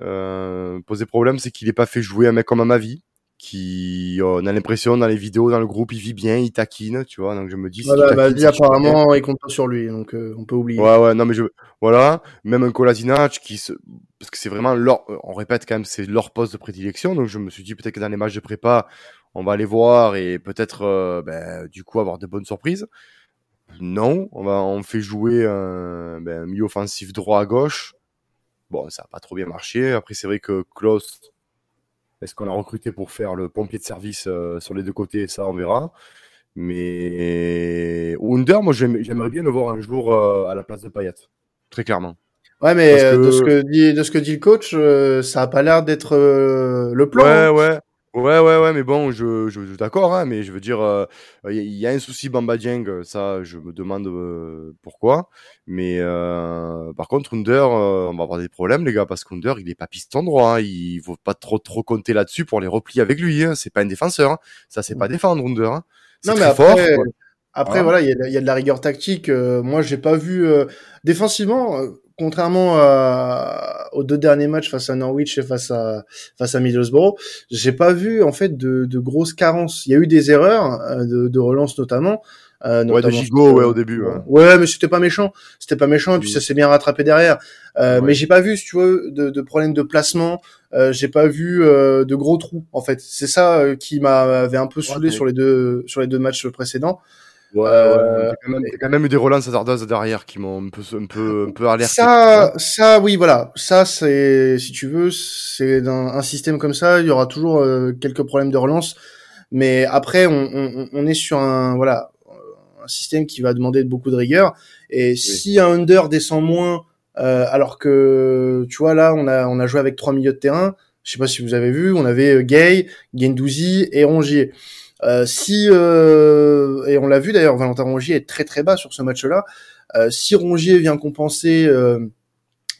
euh, poser problème, c'est qu'il n'est pas fait jouer un mec comme Amavi, qui, on a l'impression dans les vidéos, dans le groupe, il vit bien, il taquine, tu vois. Donc je me dis, voilà, si Amavi apparemment, il compte pas sur lui, donc euh, on peut oublier. Ouais, ouais, non mais je, voilà, même un Kolasinac qui se, parce que c'est vraiment leur, on répète quand même, c'est leur poste de prédilection. Donc je me suis dit peut-être que dans les matchs de prépa, on va les voir et peut-être, euh, ben, du coup, avoir de bonnes surprises. Non, on, va, on fait jouer un, ben, un milieu offensif droit à gauche. Bon, ça n'a pas trop bien marché. Après, c'est vrai que Clauss, est-ce qu'on l'a recruté pour faire le pompier de service euh, sur les deux côtés? Ça, on verra. Mais Under, moi, j'aime, j'aimerais bien le voir un jour euh, à la place de Payet, très clairement. Ouais, mais que... de, ce que dit, de ce que dit le coach, euh, ça n'a pas l'air d'être euh, le plan. Ouais, ouais. Ouais, ouais, ouais, mais bon, je, je, je d'accord, hein, mais je veux dire, il euh, y, y a un souci Bamba Dieng, ça, je me demande euh, pourquoi, mais euh, par contre, Under, euh, on va avoir des problèmes, les gars, parce qu'Under, il est pas piston droit, hein, il faut pas trop, trop compter là-dessus pour les replier avec lui, hein, c'est pas un défenseur, hein, ça, c'est pas défendre, Under, hein, c'est non, très mais après, fort. Après, voilà, il voilà, y, y a de la rigueur tactique, euh, moi, j'ai pas vu, euh, défensivement... Euh... Contrairement à, aux deux derniers matchs face à Norwich et face à face à Middlesbrough, j'ai pas vu en fait de, de grosses carences. Il y a eu des erreurs de, de relance notamment. Euh, notamment ouais, de Gigot, ouais, au début. Ouais. ouais, mais c'était pas méchant. C'était pas méchant. Et puis oui. Ça s'est bien rattrapé derrière. Euh, ouais. Mais j'ai pas vu, si tu veux, de, de problèmes de placement. Euh, j'ai pas vu euh, de gros trous. En fait, c'est ça euh, qui m'avait un peu saoulé ouais, sur les deux sur les deux matchs précédents. Ouais, euh, ouais, quand même, quand même eu des relances hasardeuses derrière qui m'ont un peu, un peu, un peu alerté. Ça, ça, oui, voilà. Ça, c'est, si tu veux, c'est dans un système comme ça, il y aura toujours euh, quelques problèmes de relance. Mais après, on, on, on est sur un, voilà, un système qui va demander beaucoup de rigueur. Et oui. Si un Under descend moins, euh, alors que, tu vois, là, on a, on a joué avec trois milieux de terrain. Je sais pas si vous avez vu, on avait Gay, Guendouzi et Rongier. Euh, si euh, et on l'a vu d'ailleurs, Valentin Rongier est très très bas sur ce match-là. Euh, si Rongier vient compenser, euh,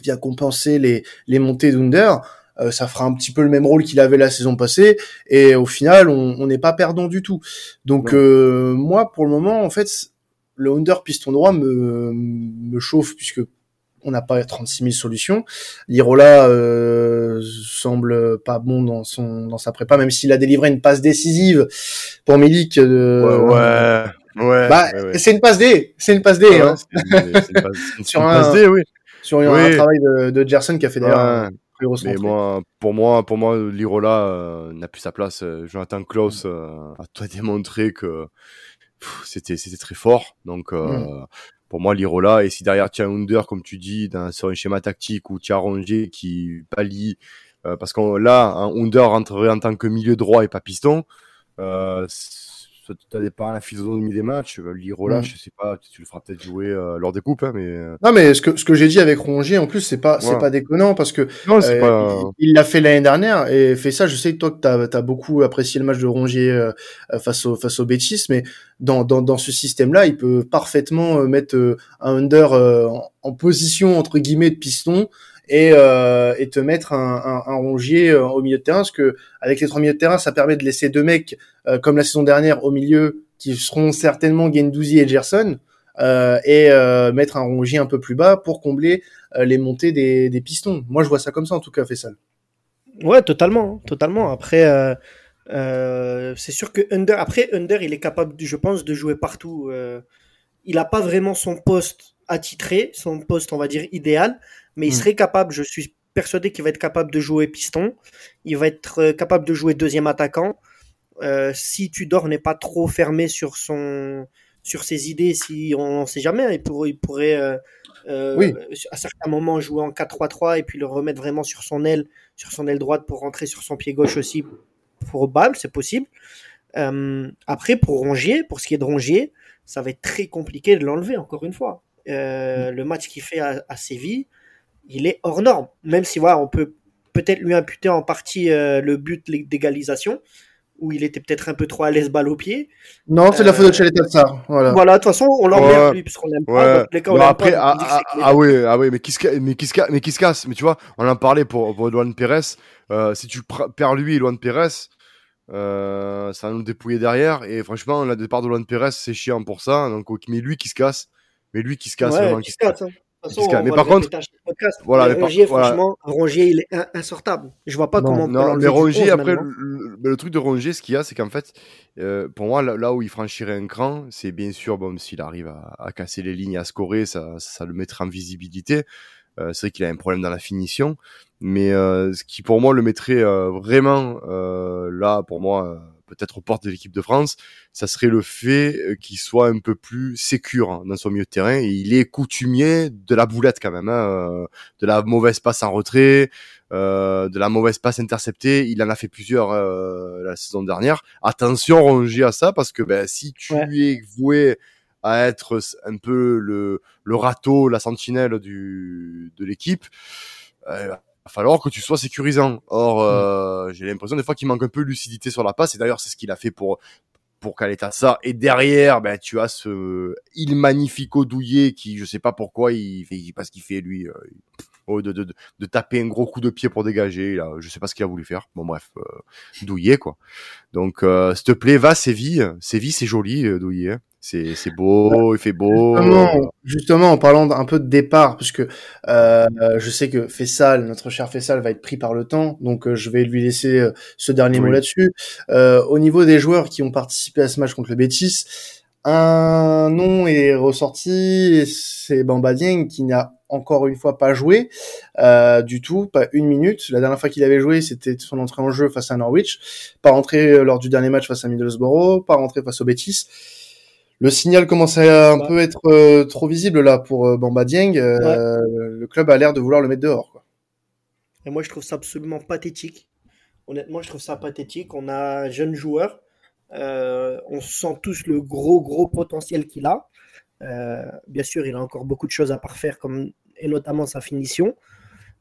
vient compenser les les montées d'Under, euh, ça fera un petit peu le même rôle qu'il avait la saison passée. Et au final, on on n'est pas perdant du tout. Donc ouais. euh, moi, pour le moment, en fait, le Under piston droit me me chauffe puisque on n'a pas trente-six mille solutions. Lirola euh, semble pas bon dans son dans sa prépa, même s'il a délivré une passe décisive pour Milik. Euh, ouais, ouais. Ouais, bah, ouais, ouais. C'est une passe D, c'est une passe D. Ouais, hein. C'est une passe, une sur une un passe D, oui. Sur oui. Un travail de, de Gerson qui a fait d'ailleurs. Ouais. Un... Mais moi, pour moi, pour moi, Lirola euh, n'a plus sa place. Jonathan Clauss euh, a toi démontré que pff, c'était c'était très fort. Donc euh, mm. Pour moi, Lirola, et si derrière tu as Under, comme tu dis, dans, sur un schéma tactique où tu as Rongier qui pallie, euh, parce que là, hein, Under rentrerait en tant que milieu droit et pas piston, euh, toi, tu n'avais pas la physionomie des matchs. Lirola, mmh. je sais pas, tu le feras peut-être jouer euh, lors des coupes, hein, mais. Non, mais ce que ce que j'ai dit avec Rongier, en plus, c'est pas voilà. c'est pas déconnant parce que non, c'est euh, pas... il, il l'a fait l'année dernière et fait ça. Je sais toi que t'as t'as beaucoup apprécié le match de Rongier euh, face au face au Betis, mais dans dans dans ce système-là, il peut parfaitement mettre euh, un under euh, en, en position entre guillemets de piston. Et, euh, et te mettre un, un, un Rongier euh, au milieu de terrain, parce que avec les trois milieux de terrain, ça permet de laisser deux mecs euh, comme la saison dernière au milieu, qui seront certainement Guendouzi et Gerson, euh, et euh, mettre un Rongier un peu plus bas pour combler euh, les montées des, des pistons. Moi, je vois ça comme ça en tout cas, Fessal. Ouais, totalement, totalement. Après, euh, euh, c'est sûr que Under, après Under, il est capable, je pense, de jouer partout. Euh, il a pas vraiment son poste attitré, son poste, on va dire, idéal. Mais il serait capable, je suis persuadé qu'il va être capable de jouer piston, il va être capable de jouer deuxième attaquant. Euh, si Tudor n'est pas trop fermé sur son, sur ses idées, si on ne sait jamais, il, pour, il pourrait euh, euh, oui. à certains moments jouer en quatre trois trois et puis le remettre vraiment sur son aile, sur son aile droite pour rentrer sur son pied gauche aussi pour Bâle, c'est possible. Euh, après, pour Rongier, pour ce qui est de Rongier, ça va être très compliqué de l'enlever encore une fois. Euh, mmh. Le match qu'il fait à, à Séville, il est hors norme, même si voilà, on peut peut-être lui imputer en partie euh, le but d'égalisation, où il était peut-être un peu trop à l'aise balle au pied. Non, c'est euh, la faute de Tchaletazar. Voilà. Voilà, de toute façon, on l'emmerde ouais. lui, parce qu'on l'aime ouais. pas. Dans tous les cas, on non, l'aime après, pas. Ah, ah, ah, ah oui, ah oui, mais qui se, mais qui se, mais qui se casse. Mais tu vois, on en parlait pour, pour Luan Peres. Euh, si tu pr- perds lui et Luan Peres, euh, ça va nous dépouiller derrière. Et franchement, le départ de Luan Peres, c'est chiant pour ça. Donc, mais lui qui se casse, mais lui qui se casse, ouais, vraiment qui se casse. Hein. Façon, mais par contre, voilà, mais mais Rongier, par... franchement, voilà. Rongier, il est insortable. Je vois pas non, comment. Non, mais Rongier, après, le, le truc de Rongier, ce qu'il y a, c'est qu'en fait, euh, pour moi, là, là où il franchirait un cran, c'est bien sûr, bon, s'il arrive à, à casser les lignes, à scorer, ça, ça le mettra en visibilité. Euh, c'est vrai qu'il a un problème dans la finition, mais euh, ce qui, pour moi, le mettrait euh, vraiment euh, là, pour moi, euh, peut-être aux portes de l'équipe de France, ça serait le fait qu'il soit un peu plus sécure dans son milieu de terrain. Et il est coutumier de la boulette quand même, hein, de la mauvaise passe en retrait, euh, de la mauvaise passe interceptée. Il en a fait plusieurs euh, la saison dernière. Attention Rongier à ça, parce que ben, si tu ouais. es voué à être un peu le, le râteau, la sentinelle du, de l'équipe, euh, il va falloir que tu sois sécurisant. Or, euh, j'ai l'impression des fois qu'il manque un peu de lucidité sur la passe. Et d'ailleurs, c'est ce qu'il a fait pour pour Tchaletazar. Et derrière, ben tu as ce il magnifico Douillet qui, je sais pas pourquoi, il fait pas ce qu'il fait lui. Euh, oh, de, de de de taper un gros coup de pied pour dégager. Là, je sais pas ce qu'il a voulu faire. Bon bref, euh, Douillet quoi. Donc, euh, s'il te plaît, va Séville. Séville, c'est joli, euh, Douillet. Hein. C'est, c'est beau, il fait beau. Justement, justement en parlant un peu de départ, parce que euh, je sais que Fessal, notre cher Fessal, va être pris par le temps, donc euh, je vais lui laisser euh, ce dernier oui. mot là-dessus. Euh, au niveau des joueurs qui ont participé à ce match contre le Betis, un nom est ressorti, c'est Bamba Dieng qui n'a encore une fois pas joué euh, du tout, pas une minute. La dernière fois qu'il avait joué, c'était son entrée en jeu face à Norwich, pas rentré lors du dernier match face à Middlesbrough, pas rentré face au Betis. Le signal commence à un ouais. peu être euh, trop visible là pour euh, Bamba Dieng. Euh, ouais. Le club a l'air de vouloir le mettre dehors. Quoi. Et moi, je trouve ça absolument pathétique. Honnêtement, je trouve ça pathétique. On a un jeune joueur. Euh, on sent tous le gros, gros potentiel qu'il a. Euh, bien sûr, il a encore beaucoup de choses à parfaire, comme, et notamment sa finition.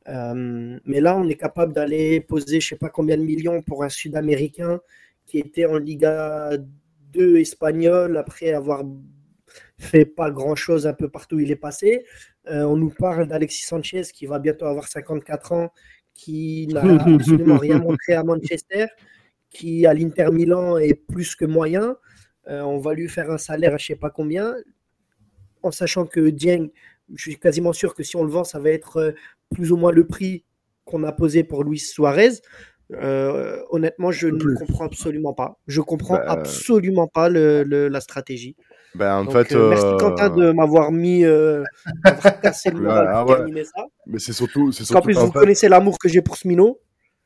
Euh, mais là, on est capable d'aller poser je ne sais pas combien de millions pour un Sud-Américain qui était en Liga deux Espagnols, après avoir fait pas grand-chose un peu partout où il est passé. Euh, on nous parle d'Alexis Sanchez, qui va bientôt avoir cinquante-quatre ans, qui n'a absolument rien montré à Manchester, qui à l'Inter Milan est plus que moyen. Euh, on va lui faire un salaire à je ne sais pas combien, en sachant que Dieng, je suis quasiment sûr que si on le vend, ça va être plus ou moins le prix qu'on a posé pour Luis Suarez. Euh, honnêtement, je ne plus. comprends absolument pas. Je comprends ben... absolument pas le, le, la stratégie. Ben, en Donc, fait, euh, merci euh... Quentin de m'avoir mis, euh, d'avoir cassé le moral ben, pour ouais. terminer ça. Mais c'est surtout, c'est surtout. En plus, vous en fait... connaissez l'amour que j'ai pour ce minot.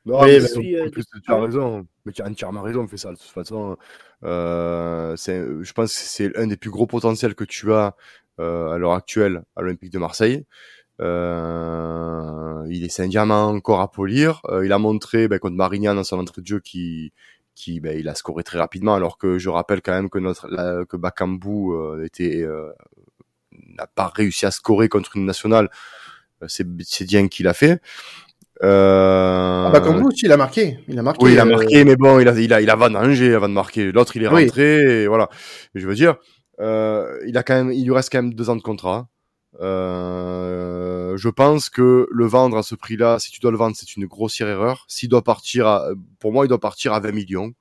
Non, mais, mais c'est puis, surtout, euh, plus, tu as raison. Mais tu as entièrement raison, on fait ça. De toute façon, euh, c'est, je pense que c'est un des plus gros potentiels que tu as euh, à l'heure actuelle à l'Olympique de Marseille. Euh, il est un diamant encore à polir. Euh, il a montré ben, contre Marignane dans son entrée de jeu qui qui ben, il a scoré très rapidement, alors que je rappelle quand même que notre la, que Bakambu euh, était euh, n'a pas réussi à scorer contre une nationale. C'est c'est Dieng qui l'a fait. Euh... Ah bah comme vous, il a marqué, il a marqué. Oui, il a marqué, euh... mais bon, il a, il a, il a vengé avant de marquer. L'autre, il est rentré, oui. Et voilà. Et je veux dire, euh, il a quand même, il lui reste quand même deux ans de contrat. Euh, je pense que le vendre à ce prix-là, si tu dois le vendre, c'est une grossière erreur. S'il doit partir, à, pour moi, il doit partir à vingt millions.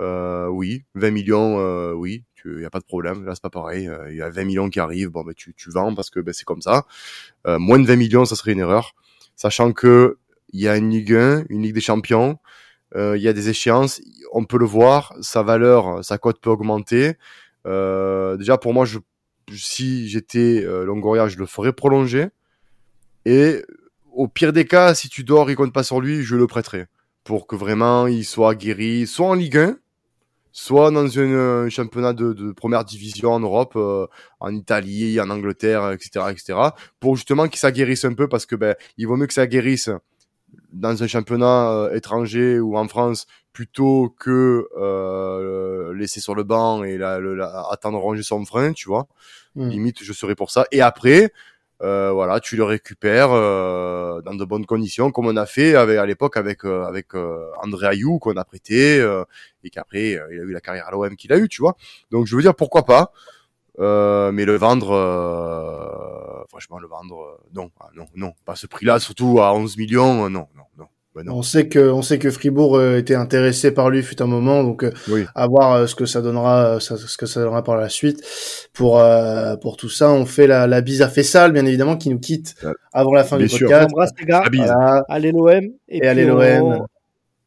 Euh, oui, vingt millions, euh, oui. Il y a pas de problème, là c'est pas pareil, il y a vingt millions qui arrivent, bon mais tu tu vends parce que ben c'est comme ça. Euh, moins de vingt millions, ça serait une erreur, sachant que il y a une Ligue un, une Ligue des Champions, euh, il y a des échéances, on peut le voir, sa valeur, sa cote peut augmenter. Euh, déjà pour moi, je si j'étais euh, Longoria, je le ferais prolonger et au pire des cas, si tu dors, il compte pas sur lui, je le prêterais pour que vraiment il soit guéri, soit en Ligue un, soit dans un championnat de, de première division en Europe, euh, en Italie, en Angleterre, et cetera, et cetera, pour justement qu'il s'aguerrisse un peu, parce que ben il vaut mieux que ça guérisse dans un championnat euh, étranger ou en France plutôt que euh, laisser sur le banc et la, la, la, attendre ronger son frein, tu vois. Mmh. Limite, je serais pour ça. Et après, euh, voilà, tu le récupères euh, dans de bonnes conditions, comme on a fait avec, à l'époque avec euh, avec euh, André Ayou qu'on a prêté euh, et qu'après euh, il a eu la carrière à l'O M qu'il a eu, tu vois. Donc je veux dire pourquoi pas, euh, mais le vendre, euh, franchement le vendre, euh, non, non, non, pas à ce prix-là, surtout à onze millions, euh, non, non, non. Ben non. On sait que on sait que Fribourg euh, était intéressé par lui fut un moment, donc euh, oui. À voir euh, ce que ça donnera, euh, ça, ce que ça donnera par la suite. Pour euh, pour tout ça, on fait la, la bise à Fessal, bien évidemment, qui nous quitte avant la fin bien du sûr. podcast. On embrasse les gars. Voilà. Allez l'O M et, et puis allez l'O M. On...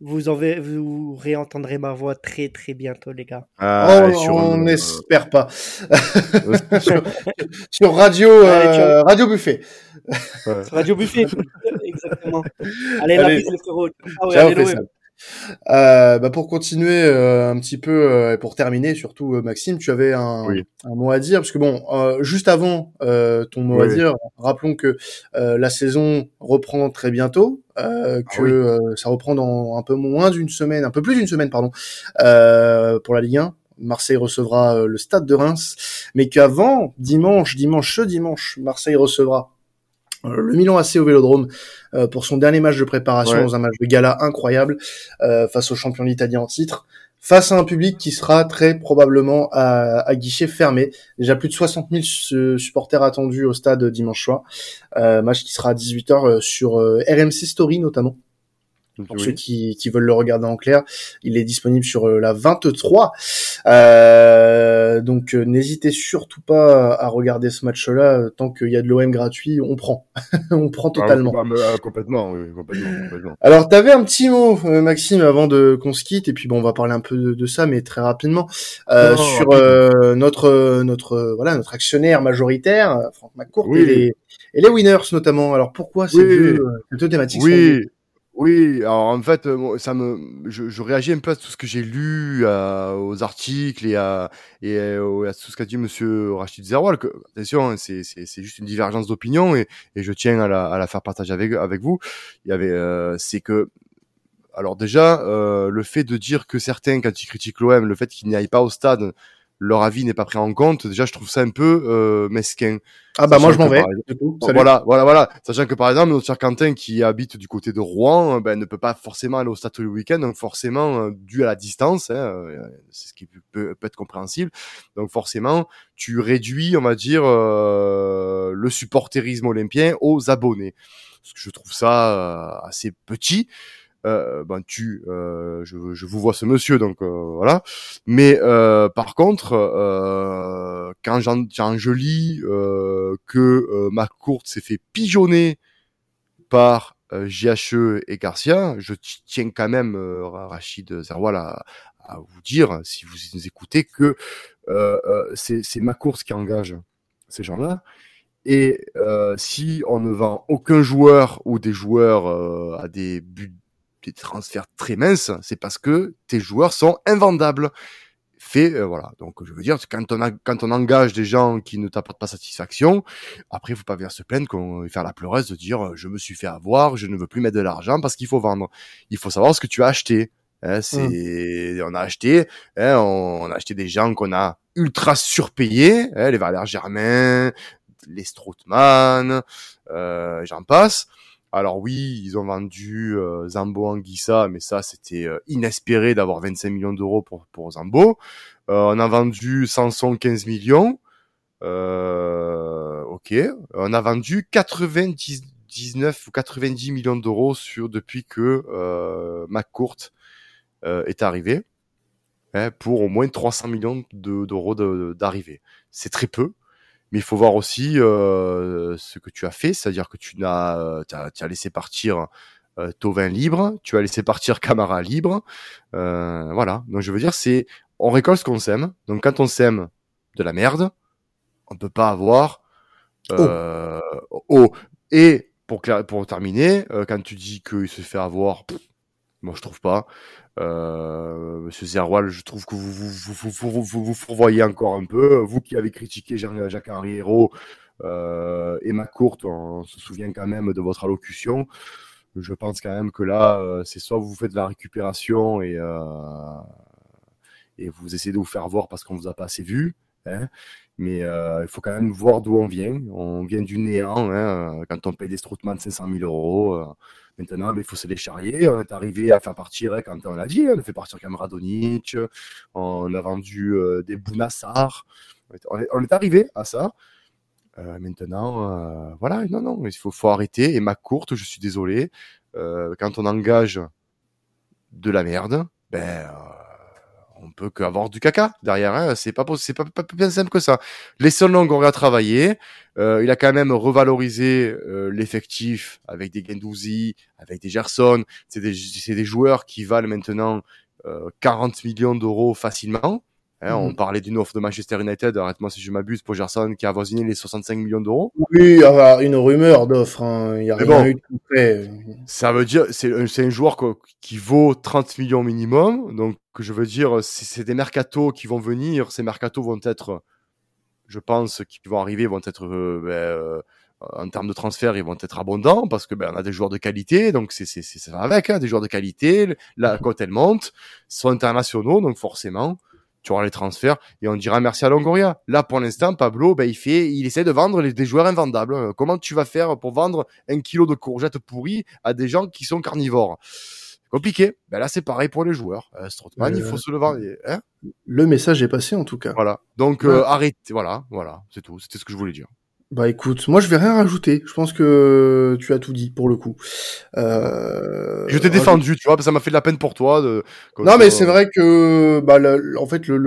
Vous en ve... vous réentendrez ma voix très très bientôt, les gars. Ah, oh, on n'espère euh... pas sur, sur radio euh, ouais, radio Buffet. Ouais. Radio Buffet. Exactement. Allez, la bise, les frérots. Ah ouais, allez, ça. Euh, bah pour continuer euh, un petit peu euh, et pour terminer surtout, euh, Maxime, tu avais un, oui. un mot à dire parce que bon, euh, juste avant euh, ton mot oui, à oui. dire, rappelons que euh, la saison reprend très bientôt, euh, que ah oui. euh, ça reprend dans un peu moins d'une semaine, un peu plus d'une semaine pardon, euh, pour la Ligue un. Marseille recevra euh, le Stade de Reims, mais qu'avant dimanche, dimanche, ce dimanche, Marseille recevra le Milan A C au Vélodrome euh, pour son dernier match de préparation, ouais. dans un match de gala incroyable euh, face au champion d'Italie en titre, face à un public qui sera très probablement à, à guichet fermé. Déjà plus de soixante mille supporters attendus au stade dimanche soir. Euh, match qui sera à dix-huit heures sur euh, R M C Story notamment. Pour oui. ceux qui, qui veulent le regarder en clair, il est disponible sur la vingt-trois. Euh, donc euh, n'hésitez surtout pas à regarder ce match-là. Tant qu'il y a de l'O M gratuit, on prend. on prend totalement. Ah, euh, complètement, oui, complètement, complètement. Alors, t'avais un petit mot, Maxime, avant de qu'on se quitte. Et puis, bon, on va parler un peu de, de ça, mais très rapidement. Euh, non, sur euh, notre, notre, voilà, notre actionnaire majoritaire, Franck McCourt, oui. et, les, et les winners notamment. Alors, pourquoi ces oui. deux, deux thématiques oui. sont Oui, alors en fait, ça me, je, je réagis un peu à tout ce que j'ai lu, à, aux articles et à, et à, à tout ce qu'a dit Monsieur Rachid Zeroual. Que, attention, c'est, c'est, c'est juste une divergence d'opinion et, et je tiens à la, à la faire partager avec, avec vous. Il y avait, euh, c'est que, alors déjà, euh, le fait de dire que certains, quand ils critiquent l'O M, le fait qu'ils n'y aillent pas au stade, leur avis n'est pas pris en compte. Déjà, je trouve ça un peu euh, mesquin. Ah bah sachant moi je m'en vais. Par... Coup, voilà, voilà, voilà. Sachant que par exemple notre cher Quentin qui habite du côté de Rouen, ben ne peut pas forcément aller au stade tous les week-ends, donc forcément euh, dû à la distance, hein, c'est ce qui peut, peut être compréhensible. Donc forcément, tu réduis, on va dire, euh, le supporterisme olympien aux abonnés. Parce que je trouve ça euh, assez petit. Euh, ben tu, euh, je, je vous vois ce monsieur, donc euh, voilà. Mais euh, par contre, euh, quand, j'en, quand je lis euh, que euh, McCourt s'est fait pigeonner par euh, G H E et Garcia, je tiens quand même euh, Rachid Zeroual à, à vous dire, si vous nous écoutez, que euh, euh, c'est, c'est McCourt qui engage ces gens-là. Et euh, si on ne vend aucun joueur ou des joueurs euh, à des buts des transferts très minces, c'est parce que tes joueurs sont invendables. Fait, euh, voilà. Donc, je veux dire, quand on, a, quand on engage des gens qui ne t'apportent pas satisfaction, après, faut pas venir se plaindre qu'on faire la pleureuse de dire, je me suis fait avoir, je ne veux plus mettre de l'argent parce qu'il faut vendre. Il faut savoir ce que tu as acheté. Hein, c'est, mmh. on a acheté, hein, on, on a acheté des gens qu'on a ultra surpayés, hein, les Valère Germain, les Strootman, euh, j'en passe. Alors oui, ils ont vendu euh, Zambo Anguissa, mais ça c'était euh, inespéré d'avoir vingt-cinq millions d'euros pour pour Zambo. Euh, on a vendu Sanson quinze millions. Euh, ok, on a vendu quatre-vingt-dix-neuf ou quatre-vingt-dix millions d'euros sur depuis que euh, McCourt euh, est arrivé, hein, pour au moins trois cents millions d'euros de, de, d'arrivée. C'est très peu. Mais il faut voir aussi euh, ce que tu as fait, c'est-à-dire que tu n'as, t'as, t'as laissé partir euh, Thauvin libre, tu as laissé partir Camara libre, euh, voilà. Donc je veux dire, c'est on récolte ce qu'on sème. Donc quand on sème de la merde, on peut pas avoir euh, oh. oh. Et pour cla- pour terminer, euh, quand tu dis qu'il se fait avoir, pff, moi je trouve pas. Euh, Monsieur Zeroual, je trouve que vous vous vous vous vous, vous, vous fourvoyez encore un peu. Vous qui avez critiqué Jacques Henriero euh, et McCourt, on se souvient quand même de votre allocution. Je pense quand même que là, euh, c'est soit vous faites de la récupération et euh, et vous essayez de vous faire voir parce qu'on vous a pas assez vu. Hein, mais euh, il faut quand même voir d'où on vient. On vient du néant, hein, quand on paye des Strootman de cinq cent mille euros. Euh, maintenant, il faut se les charrier. On est arrivé à faire partir, hein, quand on l'a dit, on a fait partir Kamradonic, on a vendu euh, des Bounassar. On est, on est arrivé à ça. Euh, maintenant, euh, voilà, non, non, il faut, faut arrêter. Et McCourt, je suis désolé, euh, quand on engage de la merde, ben... Euh, on peut qu'avoir du caca derrière, hein. C'est pas c'est pas, pas, pas bien simple que ça. Les seuls Longoria a travaillé, euh, il a quand même revalorisé euh, l'effectif avec des Guendouzi, avec des Gerson. C'est des c'est des joueurs qui valent maintenant euh, quarante millions d'euros facilement. Hein, mmh. On parlait d'une offre de Manchester United, arrête-moi si je m'abuse, pour Gerson qui a avoisiné les soixante-cinq millions d'euros. Oui, il y a une rumeur d'offre, hein. Il n'y a Mais rien bon, eu de tout fait. Ça veut dire, c'est, c'est un joueur que, qui vaut trente millions minimum, donc je veux dire, c'est, c'est des mercatos qui vont venir, ces mercatos vont être, je pense, qui vont arriver, vont être... Euh, ben, euh, en termes de transfert, ils vont être abondants parce que ben on a des joueurs de qualité, donc c'est c'est, c'est ça va avec, hein, des joueurs de qualité. La cote elle monte, ils sont internationaux, donc forcément tu auras les transferts et on dira merci à Longoria. Là, pour l'instant, Pablo, ben, il fait, il essaie de vendre les, des joueurs invendables. Comment tu vas faire pour vendre un kilo de courgettes pourries à des gens qui sont carnivores? Compliqué. Ben là, c'est pareil pour les joueurs. Euh, Strootman, euh, il faut se le vendre. Hein, le message est passé, en tout cas. Voilà. Donc, ouais. euh, arrête. Voilà, voilà. C'est tout. C'était ce que je voulais dire. Bah écoute, moi je vais rien rajouter. Je pense que tu as tout dit pour le coup. Euh... Je t'ai défendu, tu vois, ça m'a fait de la peine pour toi. De... Non mais euh... c'est vrai que, bah, le, en fait, le,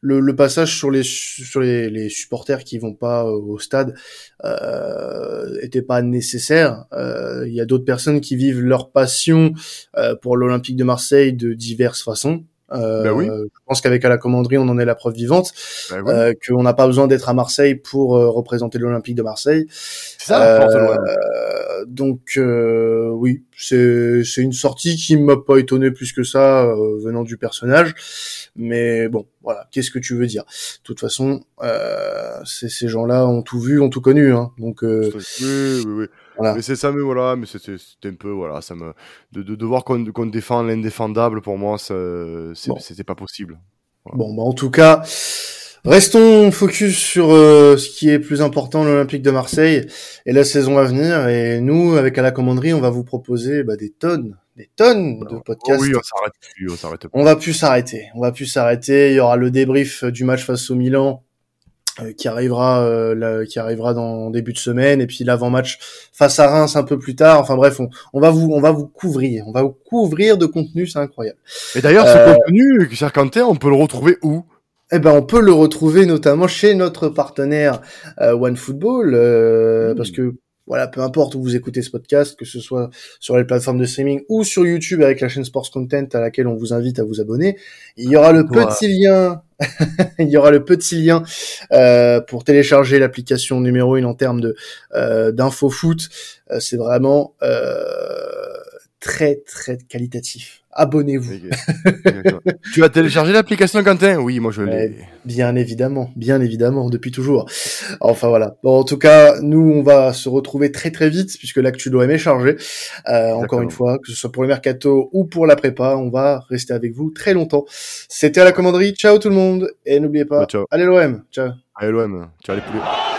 le, le passage sur les sur les, les supporters qui vont pas au stade euh, était pas nécessaire. Il euh, y a d'autres personnes qui vivent leur passion euh, pour l'Olympique de Marseille de diverses façons. Euh, ben oui. Je pense qu'avec à la commanderie, on en est la preuve vivante, ben oui. euh, qu'on n'a pas besoin d'être à Marseille pour euh, représenter l'Olympique de Marseille. C'est ça, euh, euh, donc euh, oui, c'est c'est une sortie qui m'a pas étonné plus que ça euh, venant du personnage, mais bon, voilà, qu'est-ce que tu veux dire ? De toute façon, euh, c'est, ces gens-là ont tout vu, ont tout connu, hein, donc. Euh, oui, oui, oui. Voilà. Mais c'est ça, mais voilà, mais c'était, c'était un peu, voilà, ça me, de, de, de voir qu'on, qu'on défend l'indéfendable, pour moi, ça, c'est, bon. C'était pas possible. Voilà. Bon, bah, en tout cas, restons focus sur euh, ce qui est plus important, l'Olympique de Marseille et la saison à venir. Et nous, avec à la commanderie, on va vous proposer, bah, des tonnes, des tonnes voilà. de podcasts. Oh oui, on s'arrête plus, on s'arrête plus. On va plus s'arrêter, on va plus s'arrêter. Il y aura le débrief du match face au Milan. Qui arrivera, euh, la, qui arrivera dans début de semaine, et puis l'avant-match face à Reims un peu plus tard. Enfin bref, on, on va vous, on va vous couvrir, on va vous couvrir de contenu, c'est incroyable. Et d'ailleurs, ce euh... contenu, cher Quentin, on peut le retrouver où ? Eh ben, on peut le retrouver notamment chez notre partenaire euh, OneFootball, euh, mmh. parce que. Voilà, peu importe où vous écoutez ce podcast, que ce soit sur les plateformes de streaming ou sur YouTube avec la chaîne Sports Content à laquelle on vous invite à vous abonner, il y aura le ouais. petit lien, il y aura le petit lien euh, pour télécharger l'application numéro une en termes de euh, d'info foot. C'est vraiment euh, très très qualitatif. abonnez-vous. Tu as téléchargé l'application, Quentin? Oui, moi je l'ai. Bien évidemment, bien évidemment, depuis toujours. Enfin voilà. Bon, en tout cas, nous, on va se retrouver très très vite, puisque l'actu de l'O M est chargée. Euh, encore une fois, que ce soit pour le mercato ou pour la prépa, on va rester avec vous très longtemps. C'était à la commanderie. Ciao tout le monde. Et n'oubliez pas, bah, allez l'O M. Ciao. Allez l'O M. Ciao les poulets.